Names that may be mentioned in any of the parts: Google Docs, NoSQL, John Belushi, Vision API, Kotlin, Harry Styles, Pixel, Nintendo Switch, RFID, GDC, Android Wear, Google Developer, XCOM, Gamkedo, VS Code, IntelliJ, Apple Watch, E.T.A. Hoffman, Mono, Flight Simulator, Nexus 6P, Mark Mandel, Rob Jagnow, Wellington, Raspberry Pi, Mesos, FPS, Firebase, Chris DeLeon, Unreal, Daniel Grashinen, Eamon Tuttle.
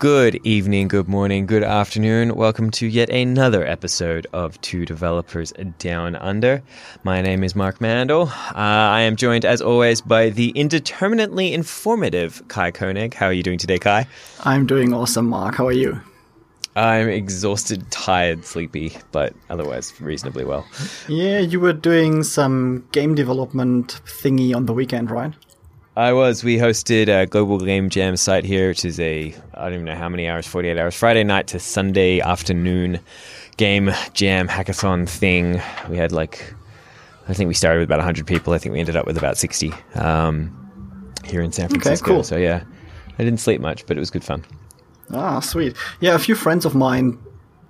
Good evening, good morning, good afternoon. Welcome to yet another episode of Two Developers Down Under. My name is Mark Mandel. I am joined, as always, by the indeterminately informative Kai Koenig. How are you doing today, Kai? I'm doing awesome, Mark. How are you? I'm exhausted, tired, sleepy, but otherwise reasonably well. Yeah, you were doing some game development thingy on the weekend, right? I was. We hosted a Global Game Jam site here, which is a, I don't even know how many hours, 48 hours, Friday night to Sunday afternoon game jam hackathon thing. We had I think we started with about 100 people. I think we ended up with about 60 here in San Francisco. Okay, cool. So yeah, I didn't sleep much, but it was good fun. Ah, sweet. Yeah, a few friends of mine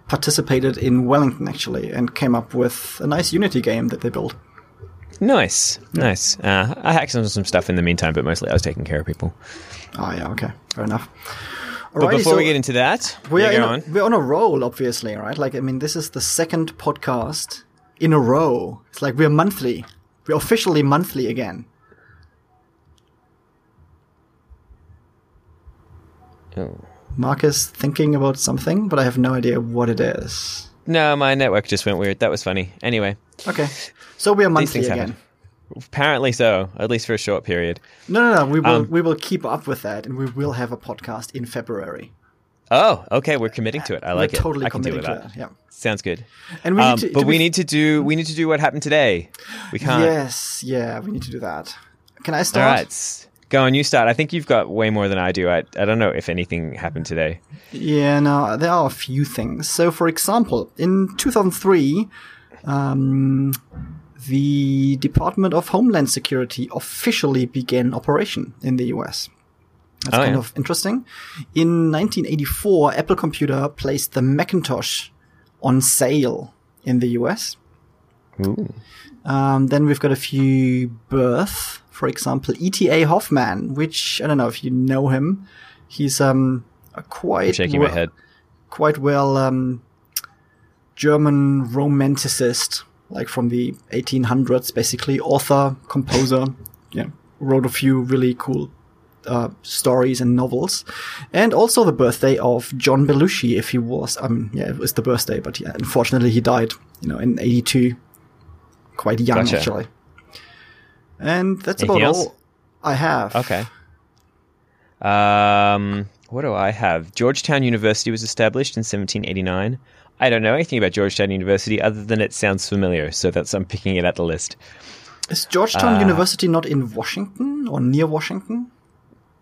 participated in Wellington actually and came up with a nice Unity game that they built. Nice. I hacked on some stuff in the meantime, but mostly I was taking care of people. Oh, yeah, okay. Fair enough. Alrighty, but before we get into that, we're on a roll, obviously, right? This is the second podcast in a row. It's like we're monthly. We're officially monthly again. Oh. Mark is thinking about something, but I have no idea what it is. No, my network just went weird. That was funny. Anyway. Okay. So we are monthly again. Happen. Apparently so, at least for a short period. No. We will keep up with that, and we will have a podcast in February. Oh, okay. We're committing to it. I like it. Totally committing to that. Yeah. Sounds good. And we need to, we need to do what happened today. We can't. Yes. Yeah. We need to do that. Can I start? All right. Go on, you start. I think you've got way more than I do. I don't know if anything happened today. Yeah, no, there are a few things. So, for example, in 2003, the Department of Homeland Security officially began operation in the US. That's kind of interesting. In 1984, Apple Computer placed the Macintosh on sale in the US. Ooh. Then we've got a few births. For example, E.T.A. Hoffman, which I don't know if you know him. He's a quite well German romanticist, like from the 1800s, basically. Author, composer, wrote a few really cool stories and novels. And also the birthday of John Belushi, if he was. It was the birthday, but yeah, unfortunately he died, in 82, quite young actually. And that's anything about else? All I have. Okay. What do I have? Georgetown University was established in 1789. I don't know anything about Georgetown University other than it sounds familiar, so I'm picking it at the list. Is Georgetown University not in Washington or near Washington?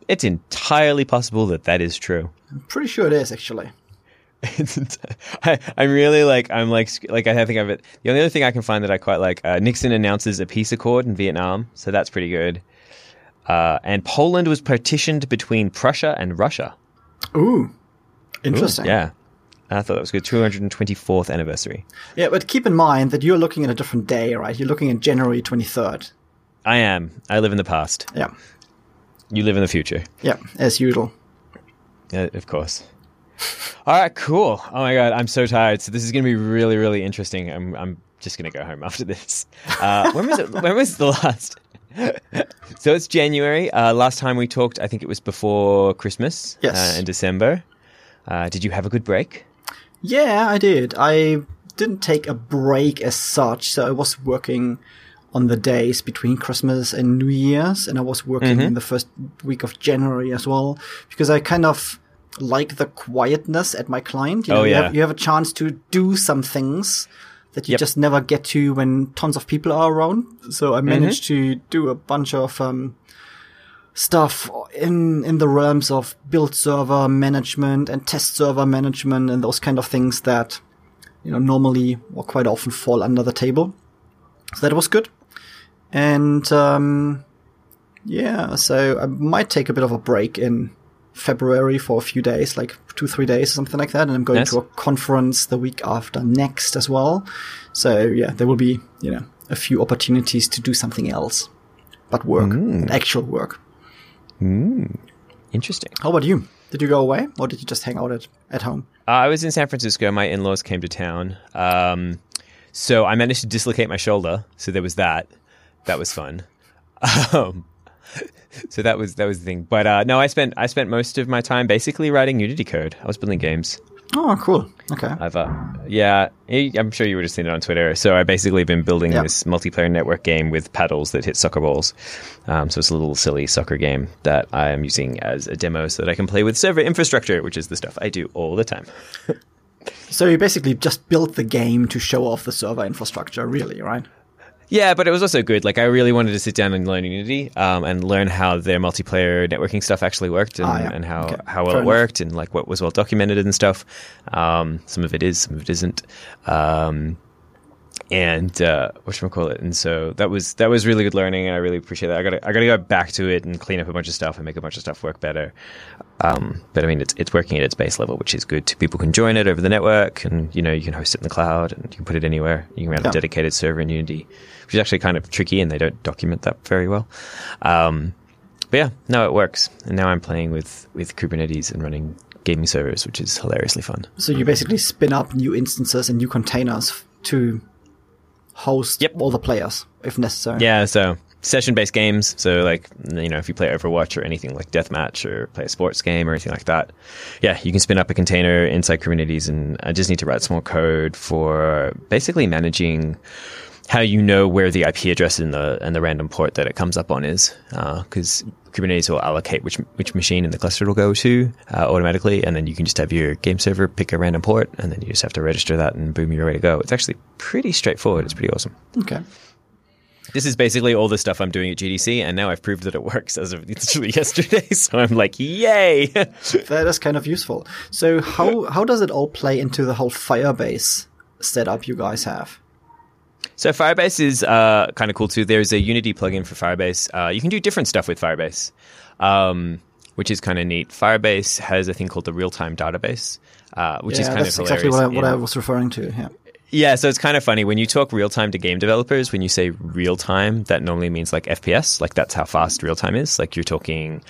It's entirely possible that is true. I'm pretty sure it is, actually. The only other thing I can find that I quite like, Nixon announces a peace accord in Vietnam, so that's pretty good. And Poland was partitioned between Prussia and Russia. Ooh, interesting. Ooh, yeah, I thought that was good. 224th anniversary. Yeah, but keep in mind that you're looking at a different day, right? You're looking at January 23rd. I am. I live in the past. Yeah. You live in the future. Yeah, as usual. Yeah, of course. All right, cool. Oh my God, I'm so tired. So this is going to be really, really interesting. I'm just going to go home after this. When was the last? So it's January. Last time we talked, I think it was before Christmas. Yes. In December. Did you have a good break? Yeah, I did. I didn't take a break as such. So I was working on the days between Christmas and New Year's. And I was working in the first week of January as well, because I kind of like the quietness at my client. You have a chance to do some things that you just never get to when tons of people are around. So I managed to do a bunch of stuff in the realms of build server management and test server management and those kind of things that normally or quite often fall under the table. So that was good. And so I might take a bit of a break in February for a few days, like 2-3 days, something like that. And I'm going to a conference the week after next as well. So yeah, there will be, a few opportunities to do something else, but work, actual work. Interesting. How about you? Did you go away or did you just hang out at home? I was in San Francisco. My in-laws came to town. So I managed to dislocate my shoulder. So there was that. That was fun. So that was the thing. But no, I spent most of my time basically writing Unity code. I was building games. Oh, cool. Okay. Yeah, I'm sure you would have seen it on Twitter. So I basically been building this multiplayer network game with paddles that hit soccer balls. So it's a little silly soccer game that I am using as a demo so that I can play with server infrastructure, which is the stuff I do all the time. So you basically just built the game to show off the server infrastructure, really, right? Yeah, but it was also good. Like, I really wanted to sit down and learn Unity and learn how their multiplayer networking stuff actually worked and how well it worked and, like, what was well documented and stuff. Some of it is, some of it isn't. And whatchamacallit. And so that was really good learning, and I really appreciate that. I gotta go back to it and clean up a bunch of stuff and make a bunch of stuff work better. But I mean, it's working at its base level, which is good. People can join it over the network, and you can host it in the cloud, and you can put it anywhere. You can run a dedicated server in Unity, which is actually kind of tricky, and they don't document that very well. But yeah, no, it works. And now I'm playing with Kubernetes and running gaming servers, which is hilariously fun. So you basically spin up new instances and new containers to host all the players if necessary. Yeah, so session-based games. So, like, if you play Overwatch or anything like Deathmatch or play a sports game or anything like that, yeah, you can spin up a container inside Kubernetes, and I just need to write some more code for basically managing how where the IP address and the random port that it comes up on is, because Kubernetes will allocate which machine in the cluster it'll go to automatically, and then you can just have your game server pick a random port, and then you just have to register that, and boom, you're ready to go. It's actually pretty straightforward. It's pretty awesome. Okay. This is basically all the stuff I'm doing at GDC, and now I've proved that it works as of literally yesterday, so I'm like, yay! That is kind of useful. So how does it all play into the whole Firebase setup you guys have? So Firebase is kind of cool too. There's a Unity plugin for Firebase. You can do different stuff with Firebase, which is kind of neat. Firebase has a thing called the real-time database, which is kind of hilarious. Yeah, that's exactly what I was referring to. Yeah. Yeah, so it's kind of funny. When you talk real-time to game developers, when you say real-time, that normally means like FPS. Like, that's how fast real-time is. Like, you're talking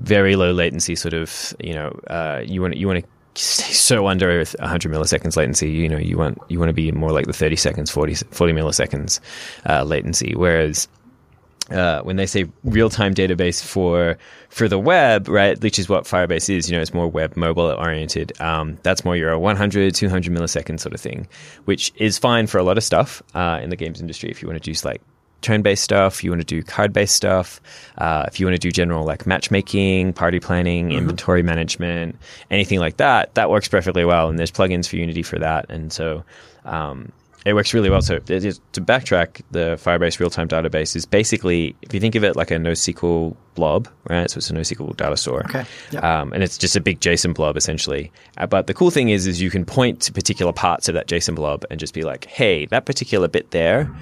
very low latency sort of, you want to stay so under 100 milliseconds latency. You want to be more like the 30 seconds, 40 milliseconds latency. Whereas when they say real-time database for the web, right, which is what Firebase is, it's more web mobile oriented. That's more your 100, 200 millisecond sort of thing, which is fine for a lot of stuff in the games industry. If you want to do like turn-based stuff, you want to do card-based stuff, if you want to do general like matchmaking, party planning, inventory management, anything like that, that works perfectly well. And there's plugins for Unity for that. And so it works really well. So to backtrack, the Firebase real-time database is basically, if you think of it like a NoSQL blob, right? So it's a NoSQL data store. Okay. Yep. And it's just a big JSON blob, essentially. But the cool thing is you can point to particular parts of that JSON blob and just be like, hey, that particular bit there,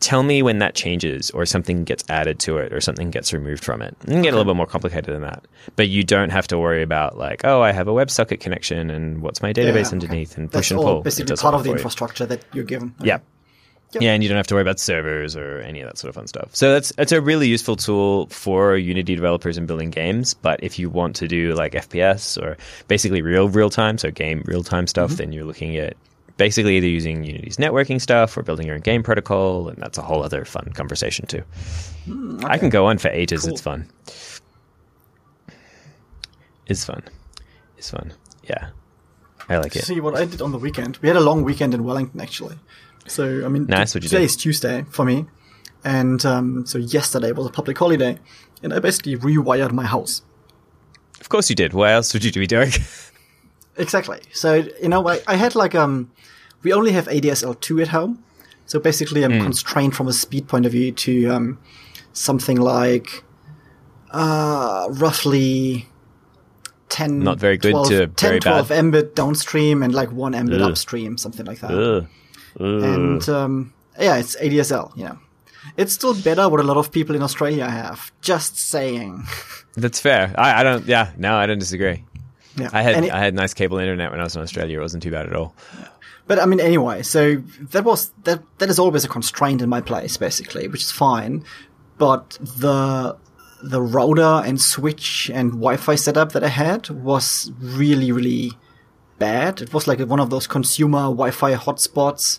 tell me when that changes, or something gets added to it, or something gets removed from it. It can get a little bit more complicated than that. But you don't have to worry about, like, oh, I have a WebSocket connection, and what's my database underneath, and push and pull. That's basically part of the infrastructure that you're given. Okay. Yeah. Yep. Yeah, and you don't have to worry about servers or any of that sort of fun stuff. So it's a really useful tool for Unity developers in building games. But if you want to do, like, FPS or basically real-time, so game real-time stuff, then you're looking at basically either using Unity's networking stuff or building your own game protocol, and that's a whole other fun conversation too. Okay. I can go on for ages. Cool. It's fun. It's fun. Yeah. I like it. See what I did on the weekend. We had a long weekend in Wellington, actually. So, I mean, nice. Today is Tuesday for me. And so yesterday was a public holiday, and I basically rewired my house. Of course you did. What else would you be doing? Exactly. So, I had like, we only have ADSL2 at home. So basically I'm constrained from a speed point of view to something like roughly 10, not very good 12, to 10, very 12 bad. Mbit downstream and like 1 Mbit upstream, something like that. And it's ADSL, It's still better what a lot of people in Australia have. Just saying. That's fair. I don't disagree. Yeah. I had nice cable internet when I was in Australia. It wasn't too bad at all. But I mean, anyway, so that is always a constraint in my place, basically, which is fine. But the router and switch and Wi-Fi setup that I had was really, really bad. It was like one of those consumer Wi-Fi hotspots,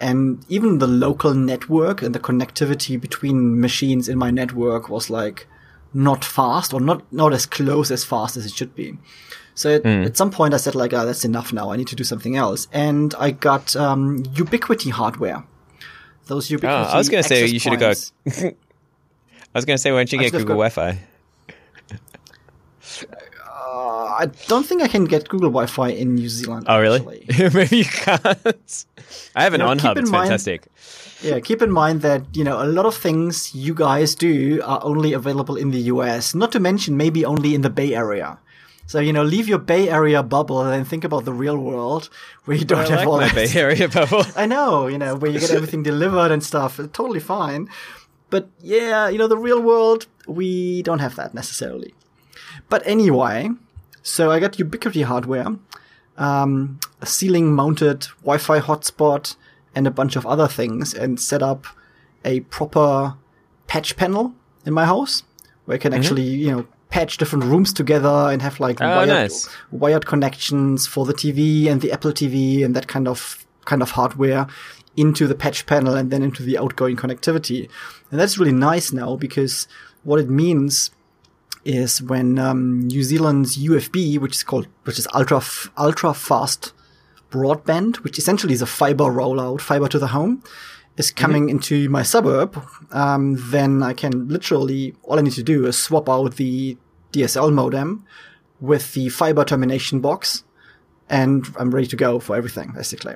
And even the local network and the connectivity between machines in my network was like not fast, or not as close as fast as it should be. So at some point I said like, oh, that's enough now. I need to do something else. And I got Ubiquiti hardware. Those Ubiquiti. Oh, I was going to say you should have got. I was going to say, why don't you get Google Wi-Fi? I don't think I can get Google Wi-Fi in New Zealand. Oh, really? Maybe you can't. I have an on-hub. It's fantastic. Yeah, keep in mind that, you know, a lot of things you guys do are only available in the US, not to mention maybe only in the Bay Area. So, you know, leave your Bay Area bubble and then think about the real world where you don't have all that. Bay Area bubble. I know, you know, where you get everything delivered and stuff. It's totally fine. But yeah, you know, the real world, we don't have that necessarily. But anyway, so I got Ubiquiti hardware, a ceiling-mounted Wi-Fi hotspot, and a bunch of other things, and set up a proper patch panel in my house where I can actually, you know, patch different rooms together and have like wired connections for the TV and the Apple TV and that kind of hardware into the patch panel and then into the outgoing connectivity. And that's really nice now, because what it means is when New Zealand's UFB, which is ultra fast broadband, which essentially is a fiber rollout, fiber to the home, is coming into my suburb, then I can literally, all I need to do is swap out the DSL modem with the fiber termination box, and I'm ready to go for everything, basically.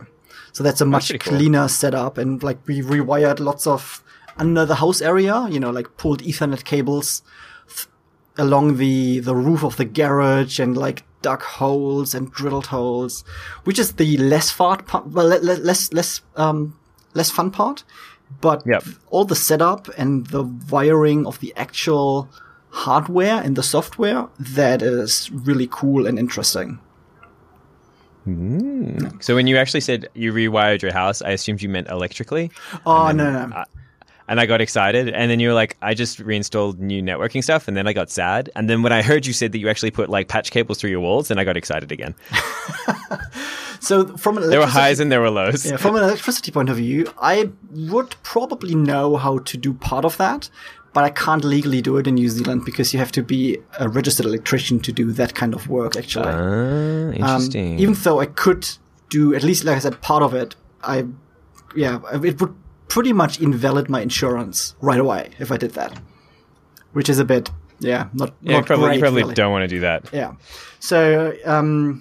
So that's a much cleaner setup, and like we rewired lots of under the house area, you know, like pulled Ethernet cables along the roof of the garage and like dug holes and drilled holes, which is the less fun part. But all the setup and the wiring of the actual hardware and the software, that is really cool and interesting. So when you actually said you rewired your house, I assumed you meant electrically. Oh, then, no. And I got excited, and then you were like, I just reinstalled new networking stuff, and then I got sad. And then when I heard you said that you actually put like patch cables through your walls, then I got excited again. So from an there were highs and there were lows. Yeah, from an electricity point of view, I would probably know how to do part of that, but I can't legally do it in New Zealand because you have to be a registered electrician to do that kind of work, actually. Interesting. Even though I could do, at least like I said, part of it, it would pretty much invalid my insurance right away if I did that, which is a bit, not probably, great. You probably really don't want to do that. Yeah. So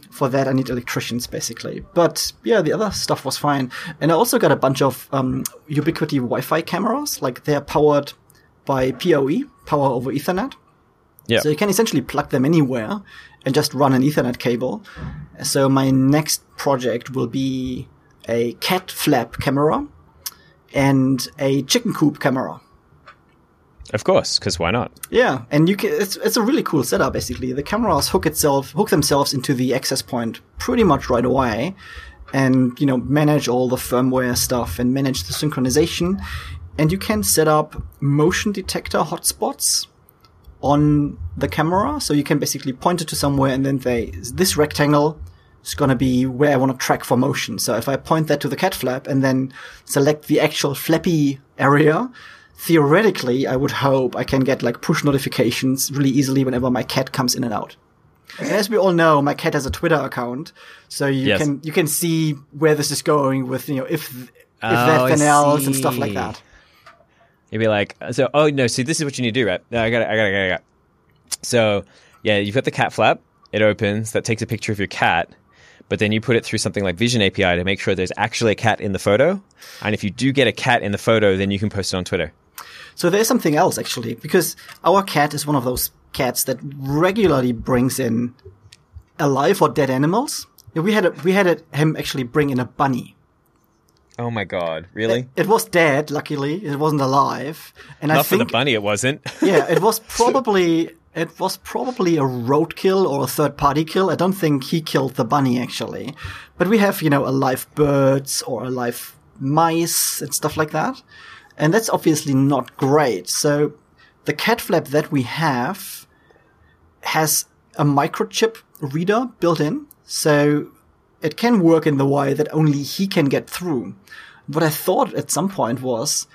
for that, I need electricians, basically. But yeah, the other stuff was fine. And I also got a bunch of Ubiquiti Wi-Fi cameras. Like, they're powered by PoE, Power over Ethernet. Yeah. So you can essentially plug them anywhere and just run an Ethernet cable. So my next project will be a cat flap camera and a chicken coop camera. Of course, because why not? Yeah, and you can. It's a really cool setup. Basically, the cameras hook themselves into the access point pretty much right away, and you know, manage all the firmware stuff and manage the synchronization. And you can set up motion detector hotspots on the camera, so you can basically point it to somewhere, and then this rectangle is going to be where I want to track for motion. So if I point that to the cat flap and then select the actual flappy area, theoretically, I would hope I can get like push notifications really easily whenever my cat comes in and out. And as we all know, my cat has a Twitter account, so you can see where this is going with, you know, if that finales and stuff like that. You'd be like, so this is what you need to do, right? No, I got it. So yeah, you've got the cat flap. It opens. That takes a picture of your cat. But then you put it through something like Vision API to make sure there's actually a cat in the photo. And if you do get a cat in the photo, then you can post it on Twitter. So there's something else, actually, because our cat is one of those cats that regularly brings in alive or dead animals. We had him actually bring in a bunny. Oh, my God. Really? It was dead, luckily. It wasn't alive. And not I think, for the bunny, it wasn't. Yeah, it was probably... It was probably a roadkill or a third-party kill. I don't think he killed the bunny, actually. But we have, you know, alive birds or alive mice and stuff like that. And that's obviously not great. So the cat flap that we have has a microchip reader built in. So it can work in the way that only he can get through. what I thought at some point was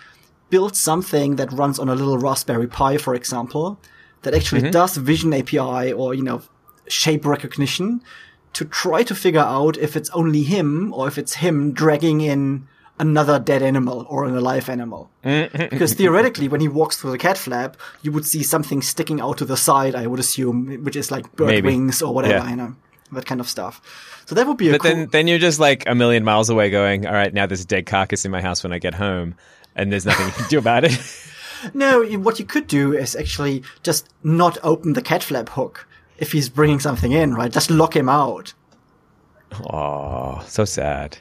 build something that runs on a little Raspberry Pi, for example, that actually does Vision API or, you know, shape recognition to try to figure out if it's only him or if it's him dragging in another dead animal or an alive animal. Because theoretically, when he walks through the cat flap, you would see something sticking out to the side, I would assume, which is like bird wings or whatever, you know, that kind of stuff. So that would be a cool... Then you're just like a million miles away going, all right, now there's a dead carcass in my house when I get home, and there's nothing you can do about it. No, what you could do is actually just not open the cat flap hook if he's bringing something in, right? Just lock him out. Oh, so sad.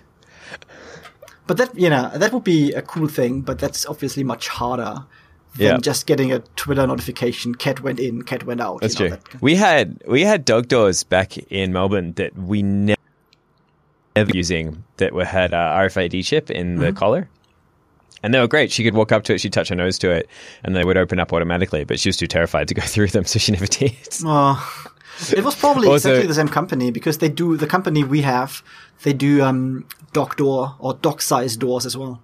But that, you know, that would be a cool thing, but that's obviously much harder than just getting a Twitter notification, cat went in, cat went out. That's true. That. We had dog doors back in Melbourne that we never using, that we had RFID chip in the collar. And they were great. She could walk up to it, she'd touch her nose to it, and they would open up automatically, but she was too terrified to go through them, so she never did. Oh. It was probably also, exactly the same company, because they do, the company we have, they do dock door or dock size doors as well.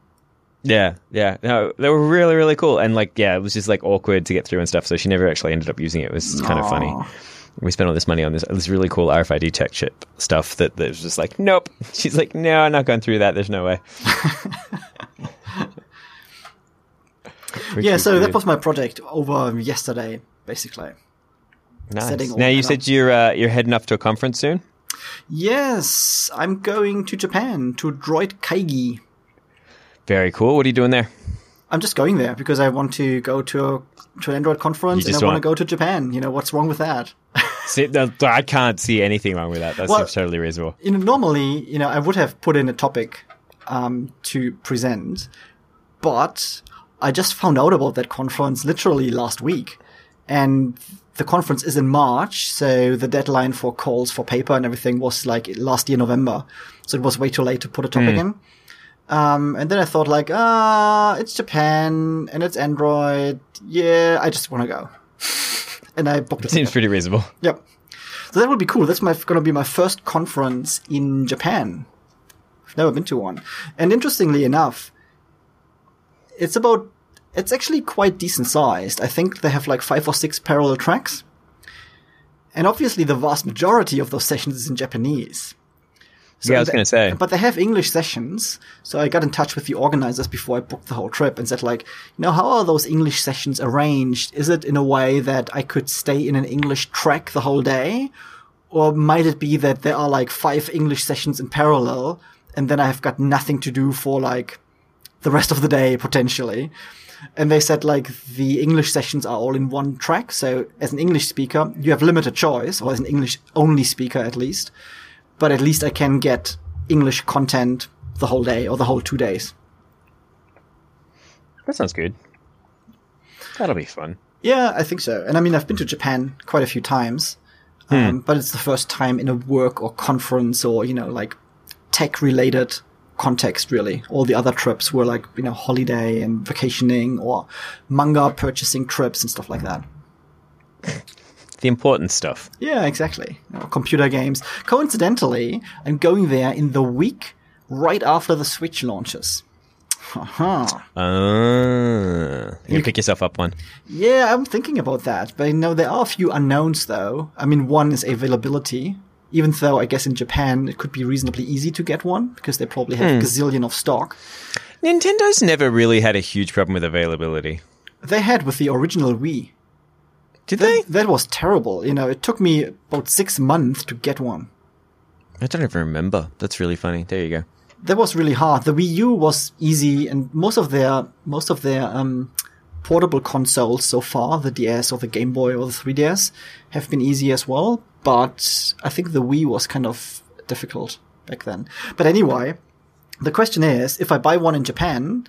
Yeah, yeah. No, they were really, really cool. And like, yeah, it was just like awkward to get through and stuff. So she never actually ended up using it. It was kind of funny. We spent all this money on this really cool RFID tech chip stuff that was just like, nope. She's like, no, I'm not going through that. There's no way. Yeah, so that was my project over yesterday, basically. Nice. Now you said you're heading off to a conference soon? Yes, I'm going to Japan to Droid Kaigi. Very cool. What are you doing there? I'm just going there because I want to go to an Android conference and I want to go to Japan. You know, what's wrong with that? See, I can't see anything wrong with that. That seems totally reasonable. You know, normally, you know, I would have put in a topic to present, but I just found out about that conference literally last week. And the conference is in March, so the deadline for calls for paper and everything was like last year, November. So it was way too late to put a topic in. And then I thought like, it's Japan and it's Android. Yeah, I just want to go. And I booked it. Seems pretty reasonable. Yep. So that would be cool. That's going to be my first conference in Japan. I've never been to one. And interestingly enough, it's actually quite decent sized. I think they have like 5 or 6 parallel tracks. And obviously the vast majority of those sessions is in Japanese. So yeah, I was going to say. But they have English sessions. So I got in touch with the organizers before I booked the whole trip and said like, you know, how are those English sessions arranged? Is it in a way that I could stay in an English track the whole day? Or might it be that there are like 5 English sessions in parallel and then I have got nothing to do for like the rest of the day potentially? And they said, like, the English sessions are all in one track. So as an English speaker, you have limited choice, or as an English-only speaker at least. But at least I can get English content the whole day or the whole 2 days. That sounds good. That'll be fun. Yeah, I think so. And I mean, I've been to Japan quite a few times. But it's the first time in a work or conference or, you know, like tech-related context, really. All the other trips were like, you know, holiday and vacationing or manga purchasing trips and stuff like that. The important stuff. Yeah, exactly. You know, computer games. Coincidentally, I'm going there in the week right after the Switch launches. You pick yourself up one. Yeah, I'm thinking about that. But, you know, there are a few unknowns, though. I mean, one is availability. Even though I guess in Japan it could be reasonably easy to get one because they probably have a gazillion of stock. Nintendo's never really had a huge problem with availability. They had with the original Wii. Did they? That was terrible. You know, it took me about 6 months to get one. I don't even remember. That's really funny. There you go. That was really hard. The Wii U was easy, and most of their portable consoles so far, the DS or the Game Boy or the 3DS, have been easy as well. But I think the Wii was kind of difficult back then. But anyway, the question is, if I buy one in Japan,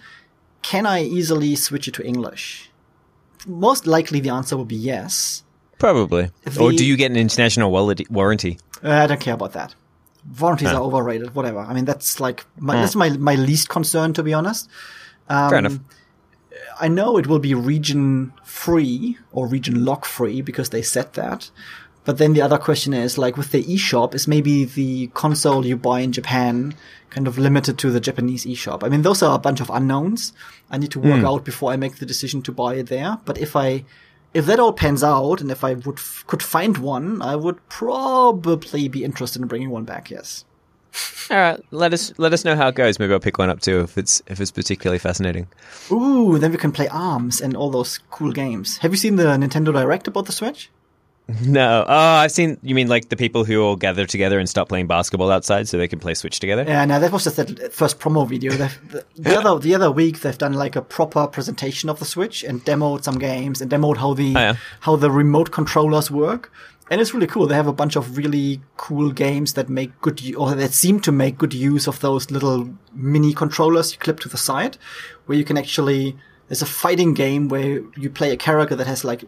can I easily switch it to English? Most likely the answer will be yes. Probably. Or do you get an international warranty? I don't care about that. Warranties are overrated, whatever. I mean, that's like that's my least concern, to be honest. Fair enough. I know it will be region free or region lock free because they said that. But then the other question is, like, with the eShop, is maybe the console you buy in Japan kind of limited to the Japanese eShop? I mean, those are a bunch of unknowns I need to work out before I make the decision to buy it there. But if that all pans out, and if I could find one, I would probably be interested in bringing one back, yes. All right, let us know how it goes. Maybe I'll pick one up too if it's particularly fascinating. Ooh, then we can play ARMS and all those cool games. Have you seen the Nintendo Direct about the Switch? No. Oh, I've seen, you mean like the people who all gather together and start playing basketball outside so they can play Switch together? Yeah, no, that was just that first promo video. The other week they've done like a proper presentation of the Switch and demoed some games and demoed how the remote controllers work. And it's really cool. They have a bunch of really cool games that seem to make good use of those little mini controllers you clip to the side, where you can actually, there's a fighting game where you play a character that has like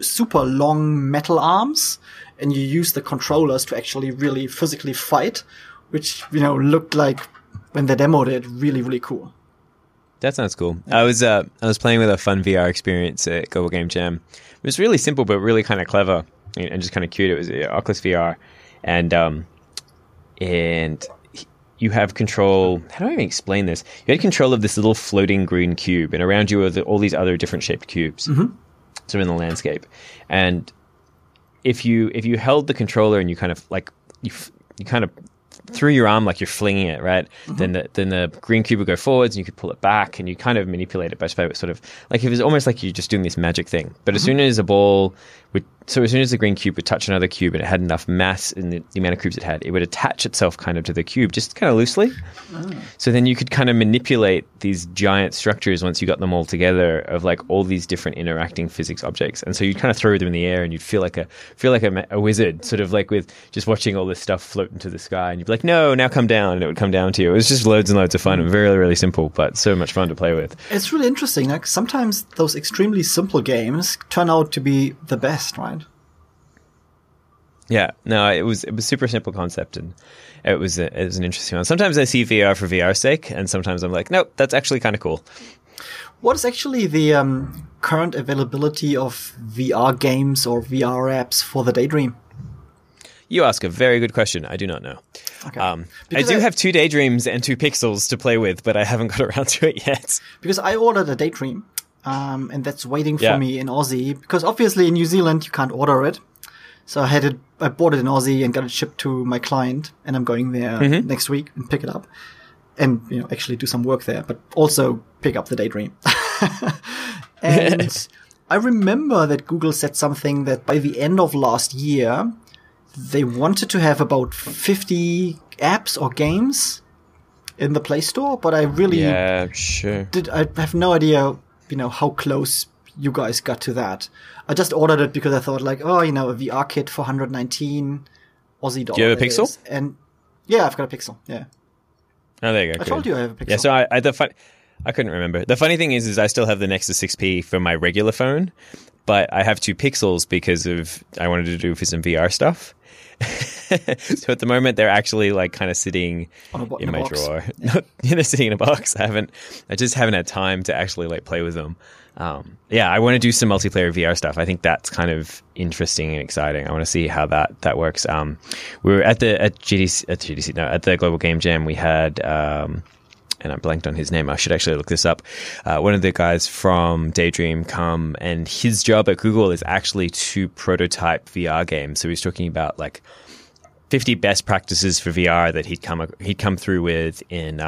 super long metal arms, and you use the controllers to actually really physically fight, which, you know, looked like, when they demoed it, really, really cool. That sounds cool. Yeah. I was playing with a fun VR experience at Global Game Jam. It was really simple, but really kind of clever and just kind of cute. It was Oculus VR, and you have control. How do I even explain this? You had control of this little floating green cube, and around you are all these other different shaped cubes. Mm-hmm. Sort of in the landscape, and if you held the controller and you kind of like you kind of threw your arm like you're flinging it, right? Mm-hmm. Then the green cube would go forwards, and you could pull it back, and you kind of manipulate it by sort of like, it was almost like you're just doing this magic thing. But as soon as the green cube would touch another cube, and it had enough mass in the amount of cubes it had, it would attach itself kind of to the cube, just kind of loosely. Oh. So then you could kind of manipulate these giant structures once you got them all together, of like all these different interacting physics objects. And so you kind of throw them in the air, and you'd feel like a wizard, sort of like with just watching all this stuff float into the sky, and you'd be like, no, now come down, and it would come down to you. It was just loads and loads of fun, and very, really simple, but so much fun to play with. It's really interesting. Like, sometimes those extremely simple games turn out to be the best, right? Yeah, no, it was super simple concept, and it was an interesting one. Sometimes I see VR for VR's sake, and sometimes I'm like, nope, that's actually kind of cool. What is actually the current availability of VR games or VR apps for the Daydream? You ask a very good question. I do not know. Okay. I have 2 Daydreams and 2 Pixels to play with, but I haven't got around to it yet. Because I ordered a Daydream, and that's waiting for me in Aussie, because obviously in New Zealand you can't order it. So I bought it in Aussie and got it shipped to my client, and I'm going there next week and pick it up, and, you know, actually do some work there, but also pick up the Daydream. And I remember that Google said something that by the end of last year, they wanted to have about 50 apps or games in the Play Store, but I really I have no idea, you know, how close you guys got to that. I just ordered it because I thought, like, oh, you know, a VR kit for 119 Aussie dollars. Do you have a Pixel? And yeah, I've got a Pixel. Yeah. Oh, there you go. I told you I have a Pixel. Yeah, so I couldn't remember. The funny thing is I still have the Nexus 6P for my regular phone, but I have 2 Pixels because of I wanted to do for some VR stuff. So at the moment they're actually like kind of sitting in my drawer. Yeah. They're sitting in a box. I just haven't had time to actually like play with them. I want to do some multiplayer VR stuff. I think that's kind of interesting and exciting. I want to see how that works. We were at the Global Game Jam. We had and I blanked on his name. I should actually look this up. One of the guys from Daydream come, and his job at Google is actually to prototype VR games. So he's talking about like 50 best practices for VR that he'd come through with in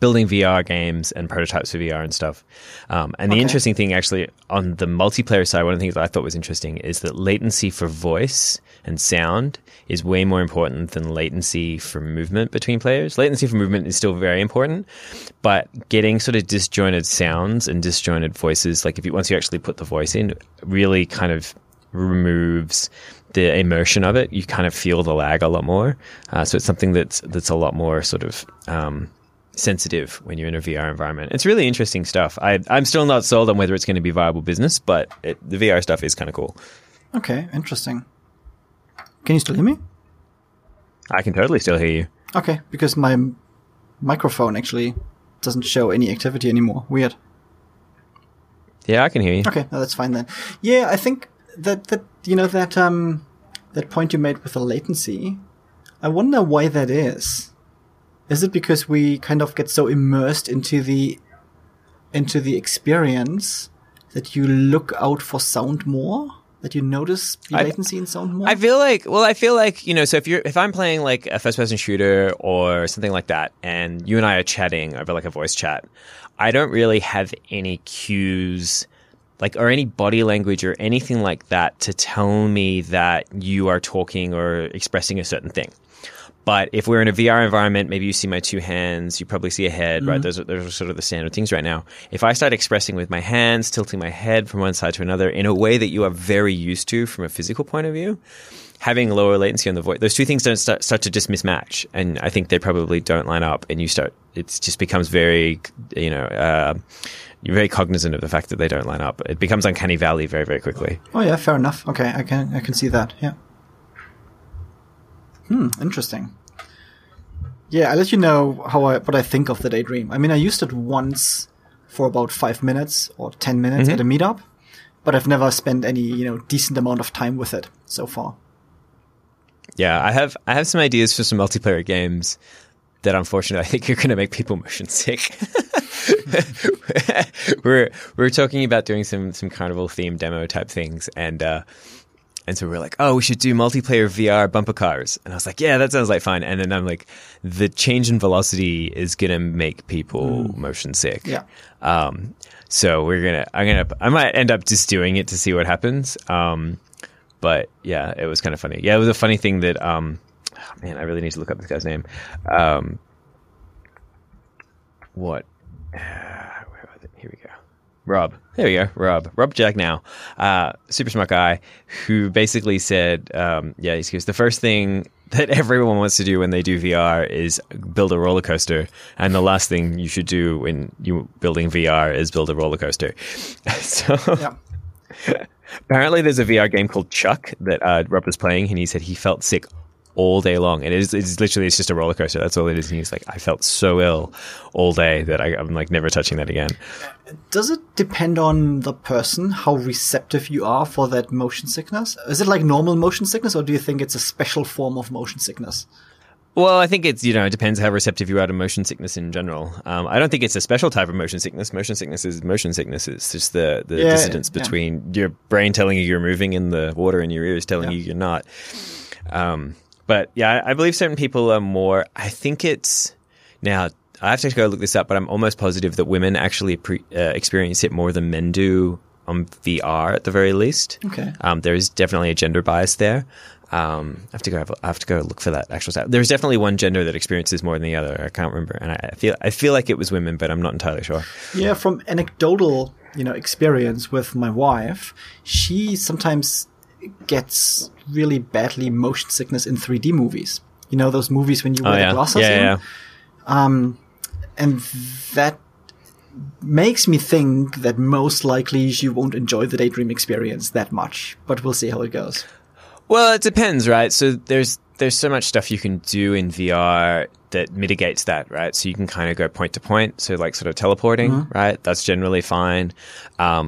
building VR games and prototypes for VR and stuff. The interesting thing actually on the multiplayer side, one of the things that I thought was interesting is that latency for voice and sound is way more important than latency for movement between players. Latency for movement is still very important, but getting sort of disjointed sounds and disjointed voices, like once you actually put the voice in, really kind of removes the immersion of it. You kind of feel the lag a lot more. So it's something that's a lot more sort of sensitive when you're in a VR environment. It's really interesting stuff. I'm still not sold on whether it's going to be viable business, but the VR stuff is kind of cool. Okay, interesting. Can you still hear me? I can totally still hear you. Okay, because my microphone actually doesn't show any activity anymore. Weird. Yeah, I can hear you. Okay, no, that's fine then. Yeah, I think that you know, that that point you made with the latency, I wonder why that is. Is it because we kind of get so immersed into the experience that you look out for sound more? That you notice the latency in sound more? I feel like, you know, so if I'm playing like a first person shooter or something like that, and you and I are chatting over like a voice chat, I don't really have any cues like or any body language or anything like that to tell me that you are talking or expressing a certain thing. But if we're in a VR environment, maybe you see my two hands, you probably see a head, right? Those are sort of the standard things right now. If I start expressing with my hands, tilting my head from one side to another in a way that you are very used to from a physical point of view, having lower latency on the voice, those two things don't start to just mismatch. And I think they probably don't line up. And you start, it just becomes very, you know, you're very cognizant of the fact that they don't line up. It becomes uncanny valley very, very quickly. Oh yeah, fair enough. Okay, I can see that, yeah. Interesting. Yeah, I'll let you know what I think of the Daydream. I mean, I used it once for about 5 minutes or 10 minutes at a meetup, but I've never spent any, you know, decent amount of time with it so far. Yeah, I have some ideas for some multiplayer games that unfortunately I think are going to make people motion sick. we're talking about doing some carnival themed demo type things, and so we were like, oh, we should do multiplayer VR bumper cars. And I was like, yeah, that sounds like fun. And then I'm like, the change in velocity is going to make people motion sick. Yeah. So I might end up just doing it to see what happens. But yeah, it was kind of funny. Yeah, it was a funny thing that, I really need to look up this guy's name. Where was it? Here we go. Rob. There we go. Rob Jagnow, super smart guy who basically said, he goes, the first thing that everyone wants to do when they do VR is build a roller coaster. And the last thing you should do when you're building VR is build a roller coaster. So apparently there's a VR game called Chuck that Rob was playing, and he said he felt sick all day long. And it's just a roller coaster. That's all it is. And he's like, I felt so ill all day that I'm like never touching that again. Does it depend on the person, how receptive you are for that motion sickness? Is it like normal motion sickness, or do you think it's a special form of motion sickness? Well, I think it's, you know, it depends how receptive you are to motion sickness in general. I don't think it's a special type of motion sickness. Motion sickness is motion sickness. It's just the dissonance between your brain telling you you're moving in the water and your ears telling you you're not. But yeah, I believe certain people are more, I think it's, now I have to go look this up, but I'm almost positive that women actually experience it more than men do on VR at the very least. Okay. There is definitely a gender bias there. I have to go look for that actual stat. There's definitely one gender that experiences more than the other. I can't remember. And I feel like it was women, but I'm not entirely sure. Yeah. From anecdotal, you know, experience with my wife, she sometimes gets really badly motion sickness in 3D movies. You know, those movies when you wear the glasses in? And that makes me think that most likely she won't enjoy the Daydream experience that much. But we'll see how it goes. Well, it depends, right? So there's so much stuff you can do in VR that mitigates that, right? So you can kind of go point to point. So like sort of teleporting, right? That's generally fine.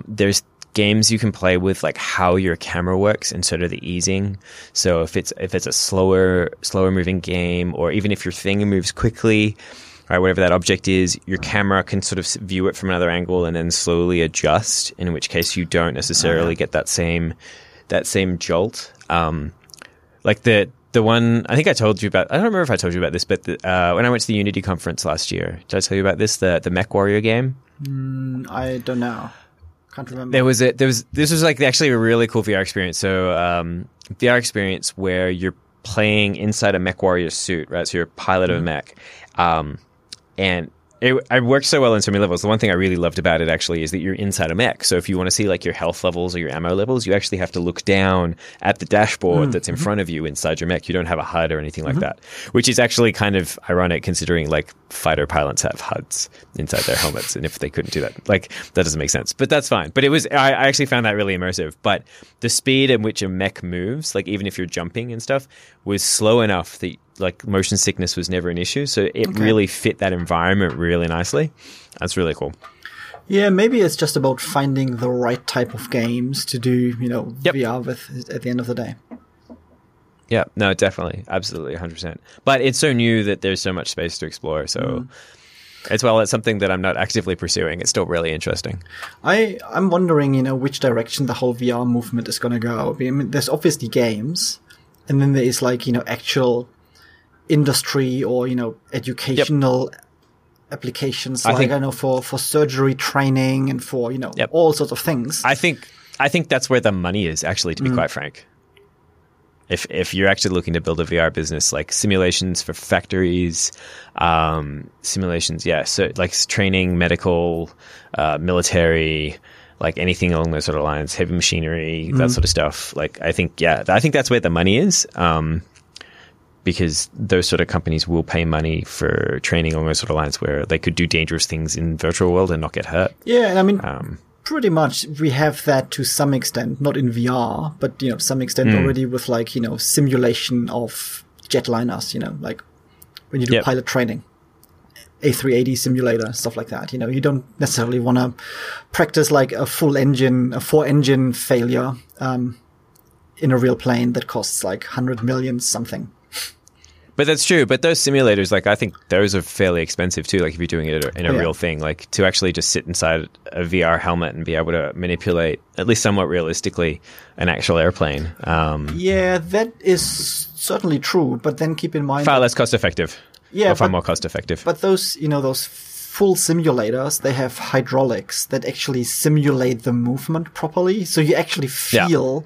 There's games you can play with, like how your camera works and sort of the easing. So if it's a slower moving game, or even if your thing moves quickly, right, whatever that object is, your camera can sort of view it from another angle and then slowly adjust, in which case you don't necessarily get that same jolt. Like the one I think I told you about, I don't remember if I told you about this, but when I went to the Unity conference last year, did I tell you about this, the Mech Warrior game? I don't know. Can't remember. This was like actually a really cool VR experience. So VR experience where you're playing inside a Mech Warrior suit, right? So you're a pilot of a mech, and it worked so well in so many levels. The one thing I really loved about it actually is that you're inside a mech. So if you want to see like your health levels or your ammo levels, you actually have to look down at the dashboard that's in front of you inside your mech. You don't have a HUD or anything like that, which is actually kind of ironic considering like fighter pilots have HUDs inside their helmets. And if they couldn't do that, like that doesn't make sense, but that's fine. But it was, I actually found that really immersive, but the speed in which a mech moves, like even if you're jumping and stuff, was slow enough that like motion sickness was never an issue. So it really fit that environment really nicely. That's really cool. Yeah, maybe it's just about finding the right type of games to do, VR with at the end of the day. Yeah, no, definitely. Absolutely, 100%. But it's so new that there's so much space to explore. So it's something that I'm not actively pursuing. It's still really interesting. I'm wondering, which direction the whole VR movement is going to go. I mean, there's obviously games, and then there is actual industry or, educational applications. For surgery training and for, all sorts of things. I think that's where the money is, actually, to be quite frank. If you're actually looking to build a VR business, like simulations for factories, simulations, so like training, medical, military, like anything along those sort of lines, heavy machinery, that sort of stuff. Like I think that's where the money is, because those sort of companies will pay money for training along those sort of lines where they could do dangerous things in virtual world and not get hurt. Yeah, and I mean. Pretty much we have that to some extent, not in VR, but, some extent already with simulation of jetliners, like when you do pilot training, A380 simulator, stuff like that. You don't necessarily want to practice like a four-engine failure in a real plane that costs like 100 million something. But that's true. But those simulators, I think those are fairly expensive too. Like if you're doing it in a real thing, like to actually just sit inside a VR helmet and be able to manipulate, at least somewhat realistically, an actual airplane. Yeah, that is certainly true. But then keep in mind, far less cost effective. Yeah, far more cost effective. But those, those full simulators, they have hydraulics that actually simulate the movement properly, so you actually feel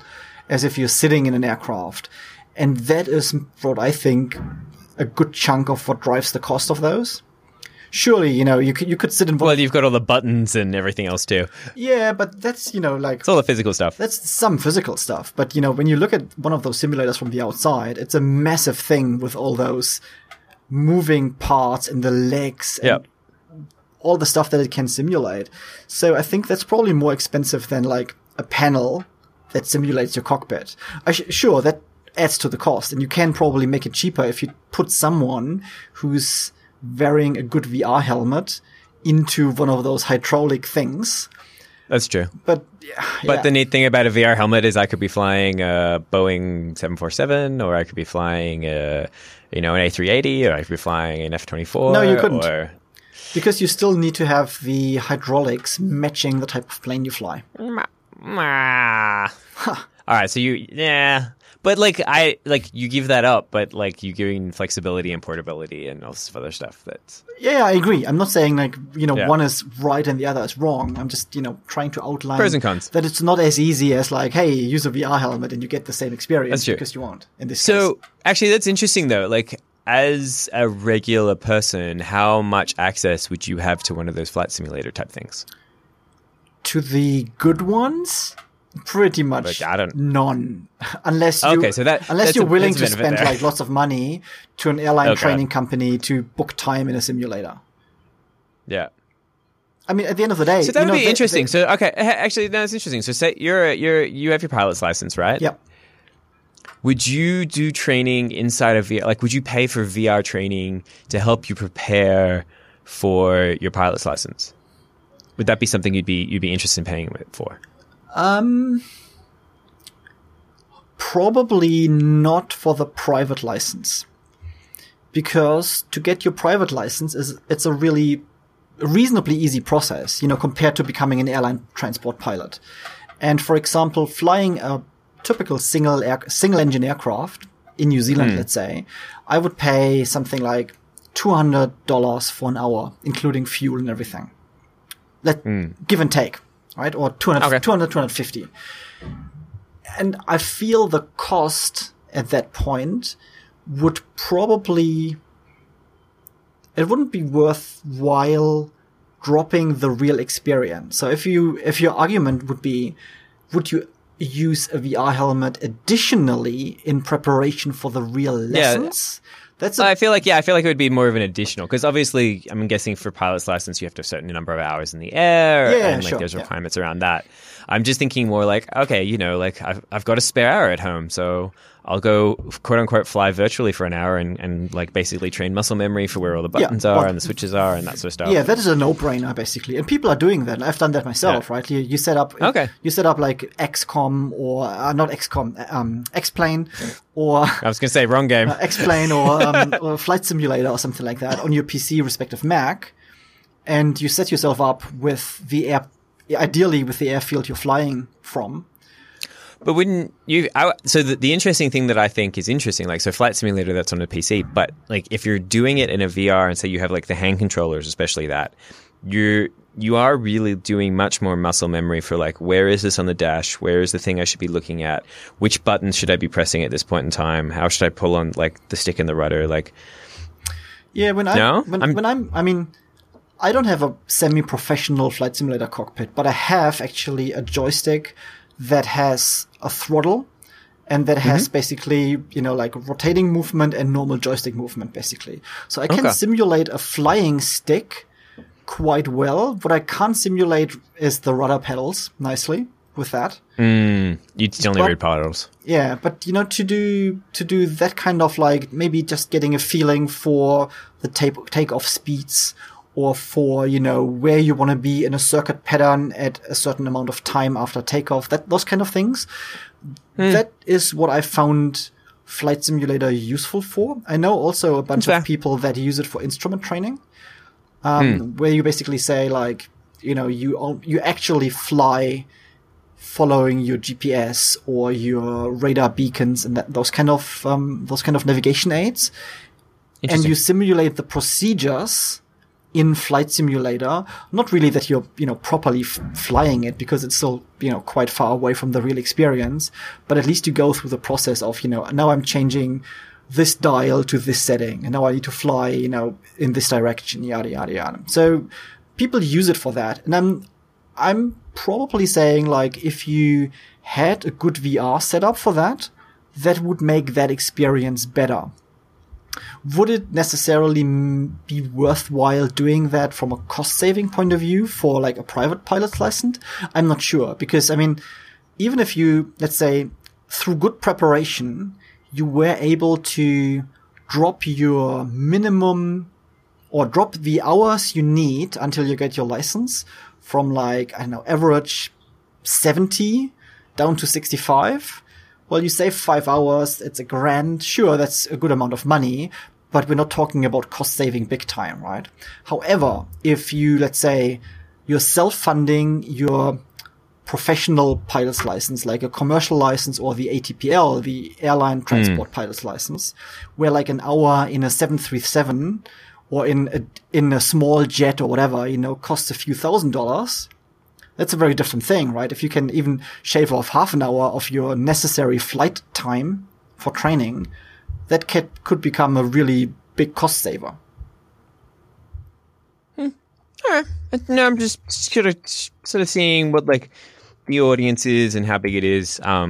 as if you're sitting in an aircraft. And that is what I think a good chunk of what drives the cost of those. Surely, you could sit in. Well, you've got all the buttons and everything else too. Yeah, but that's, it's all the physical stuff. That's some physical stuff. But, when you look at one of those simulators from the outside, it's a massive thing with all those moving parts and the legs and all the stuff that it can simulate. So I think that's probably more expensive than like a panel that simulates your cockpit. That adds to the cost, and you can probably make it cheaper if you put someone who's wearing a good VR helmet into one of those hydraulic things. That's true. But the neat thing about a VR helmet is I could be flying a Boeing 747, or I could be flying an A380, or I could be flying an F-24. No, you couldn't. Because you still need to have the hydraulics matching the type of plane you fly. All right, so but you give that up, but you're giving flexibility and portability and all this other stuff. I agree. I'm not saying one is right and the other is wrong. I'm just trying to outline pros and cons. That it's not as easy as use a VR helmet and you get the same experience. That's true. Because you won't in this case. Actually, that's interesting though. As a regular person, how much access would you have to one of those flight simulator type things? To the good ones. Pretty much none, unless you're willing to spend lots of money to an airline training company to book time in a simulator. Yeah, I mean at the end of the day, so that would be interesting. That's interesting. So say you have your pilot's license, right? Yep. Would you do training inside of VR? Would you pay for VR training to help you prepare for your pilot's license? Would that be something you'd be interested in paying for? Probably not for the private license, because to get your private license it's a really reasonably easy process, compared to becoming an airline transport pilot. And for example, flying a typical single engine aircraft in New Zealand, let's say, I would pay something like $200 for an hour, including fuel and everything. Give and take. Right? Or 250. And I feel the cost at that point would probably, it wouldn't be worthwhile dropping the real experience. So if your argument would be, would you use a VR helmet additionally in preparation for the real lessons? Yeah. I feel like it would be more of an additional, because obviously I'm guessing for pilot's license you have to have a certain number of hours in the air, there's requirements around that. I'm just thinking more I've got a spare hour at home, so I'll go quote unquote fly virtually for an hour and like basically train muscle memory for where all the buttons are and the switches are and that sort of stuff. Yeah, that is a no-brainer basically, and people are doing that. I've done that myself, right? You set up like XCOM or not XCOM, XPlane or I was gonna say wrong game, XPlane or Flight Simulator or something like that on your PC, respective Mac, and you set yourself up with the air, ideally with the airfield you're flying from. But wouldn't you? So the interesting thing that I think is interesting, like, so Flight Simulator, that's on the PC, but like if you're doing it in a VR and say you have like the hand controllers, especially that, you are really doing much more muscle memory for like, where is this on the dash? Where is the thing I should be looking at? Which buttons should I be pressing at this point in time? How should I pull on like the stick and the rudder? Like, yeah, I don't have a semi-professional Flight Simulator cockpit, but I have actually a joystick that has a throttle and that has basically, you know, like rotating movement and normal joystick movement, basically. So I can simulate a flying stick quite well. What I can't simulate is the rudder pedals nicely with that. You still need pedals. Yeah, but, you know, to do that kind of like maybe just getting a feeling for the takeoff speeds or for, you know, where you want to be in a circuit pattern at a certain amount of time after takeoff, those kind of things. That is what I found Flight Simulator useful for. I know also a bunch of people that use it for instrument training, where you basically say, like, you know, you actually fly following your GPS or your radar beacons and those kind of navigation aids. And you simulate the procedures in Flight Simulator, not really that you're, you know, properly flying it, because it's still, you know, quite far away from the real experience, but at least you go through the process of, you know, now I'm changing this dial to this setting, and now I need to fly, you know, in this direction, yada, yada, yada. So people use it for that. And I'm probably saying, like, if you had a good VR setup for that, that would make that experience better. Would it necessarily be worthwhile doing that from a cost-saving point of view for like a private pilot's license? I'm not sure, because I mean, even if you, let's say, through good preparation, you were able to drop your minimum or drop the hours you need until you get your license from like, I don't know, average 70 down to 65. Well, you save 5 hours, it's $1,000. Sure, that's a good amount of money, but we're not talking about cost saving big time, right? However, if you, let's say, you're self-funding your professional pilot's license, like a commercial license or the ATPL, the airline transport pilot's license, where like an hour in a 737 or in a small jet or whatever, you know, costs a few $1,000, that's a very different thing, right? If you can even shave off half an hour of your necessary flight time for training, that could become a really big cost saver. All right. No, I'm just sort of seeing what like the audience is and how big it is. I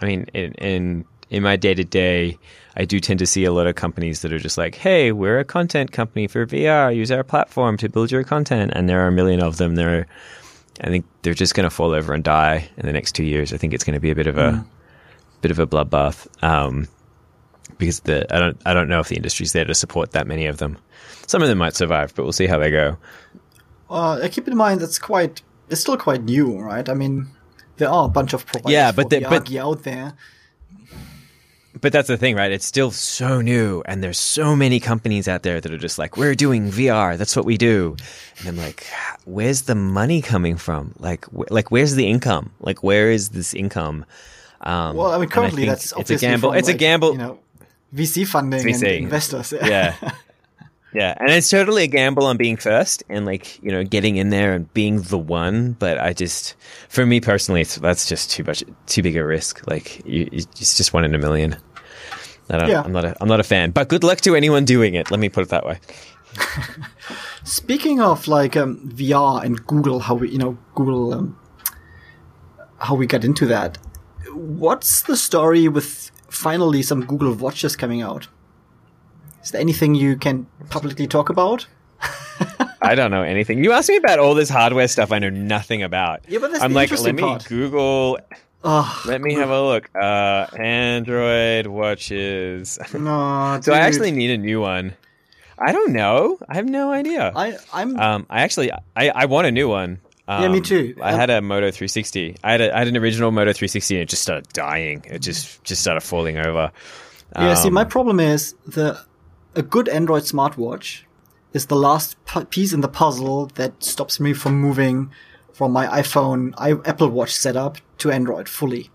mean, in my day-to-day, I do tend to see a lot of companies that are just like, hey, we're a content company for VR. Use our platform to build your content. And there are a million of them. I think they're just going to fall over and die in the next 2 years. I think it's going to be a bit of a bloodbath, because I don't know if the industry's there to support that many of them. Some of them might survive, but we'll see how they go. Keep in mind it's still quite new, right? I mean, there are a bunch of providers for VR out there. But that's the thing, right? It's still so new, and there's so many companies out there that are just like, we're doing VR. That's what we do. And I'm like, where's the money coming from? Like, where's the income? Like, where is this income? Well, I mean, currently that's obviously it's a gamble. You know, VC funding and investors. Yeah. And it's totally a gamble on being first and, like, you know, getting in there and being the one. But for me personally, that's just too big a risk. Like, it's just one in a million. I'm not a fan, but good luck to anyone doing it. Let me put it that way. Speaking of like VR and Google, how we got into that. What's the story with finally some Google watches coming out? Is there anything you can publicly talk about? I don't know anything. You asked me about all this hardware stuff I know nothing about. Yeah, but that's the interesting part. Google. Oh, let me have a look. Android watches. No, do I actually need a new one? I don't know. I have no idea. I want a new one. Yeah, me too. I had a Moto 360. I had an original Moto 360, and it just started dying. It just started falling over. Yeah. See, my problem is a good Android smartwatch is the last piece in the puzzle that stops me from moving from my Apple Watch setup to Android fully.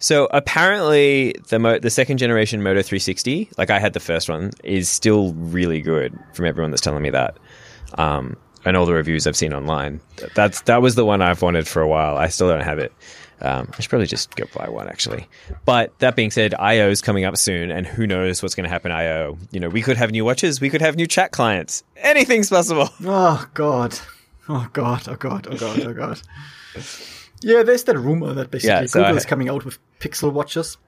So apparently the second generation Moto 360, like I had the first one, is still really good from everyone that's telling me that. And all the reviews I've seen online. That was the one I've wanted for a while. I still don't have it. I should probably just go buy one, actually. But that being said, I.O. is coming up soon, and who knows what's going to happen to I.O. You know, we could have new watches. We could have new chat clients. Anything's possible. Oh, God. Oh, God. Oh, God. Oh, God. Oh, God. Yeah, there's that rumor that basically Google is coming out with Pixel watches,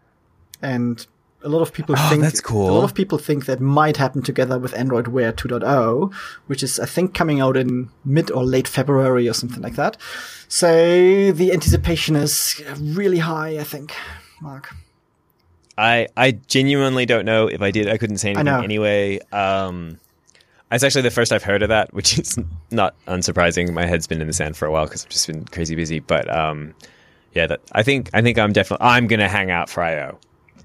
and a lot of people think that's cool. A lot of people think that might happen together with Android Wear 2.0, which is I think coming out in mid or late February or something like that. So the anticipation is really high, I think, Mark. I genuinely don't know. If I did, I couldn't say anything anyway. It's actually the first I've heard of that, which is not unsurprising. My head's been in the sand for a while because I've just been crazy busy. But I think I'm going to hang out for I.O.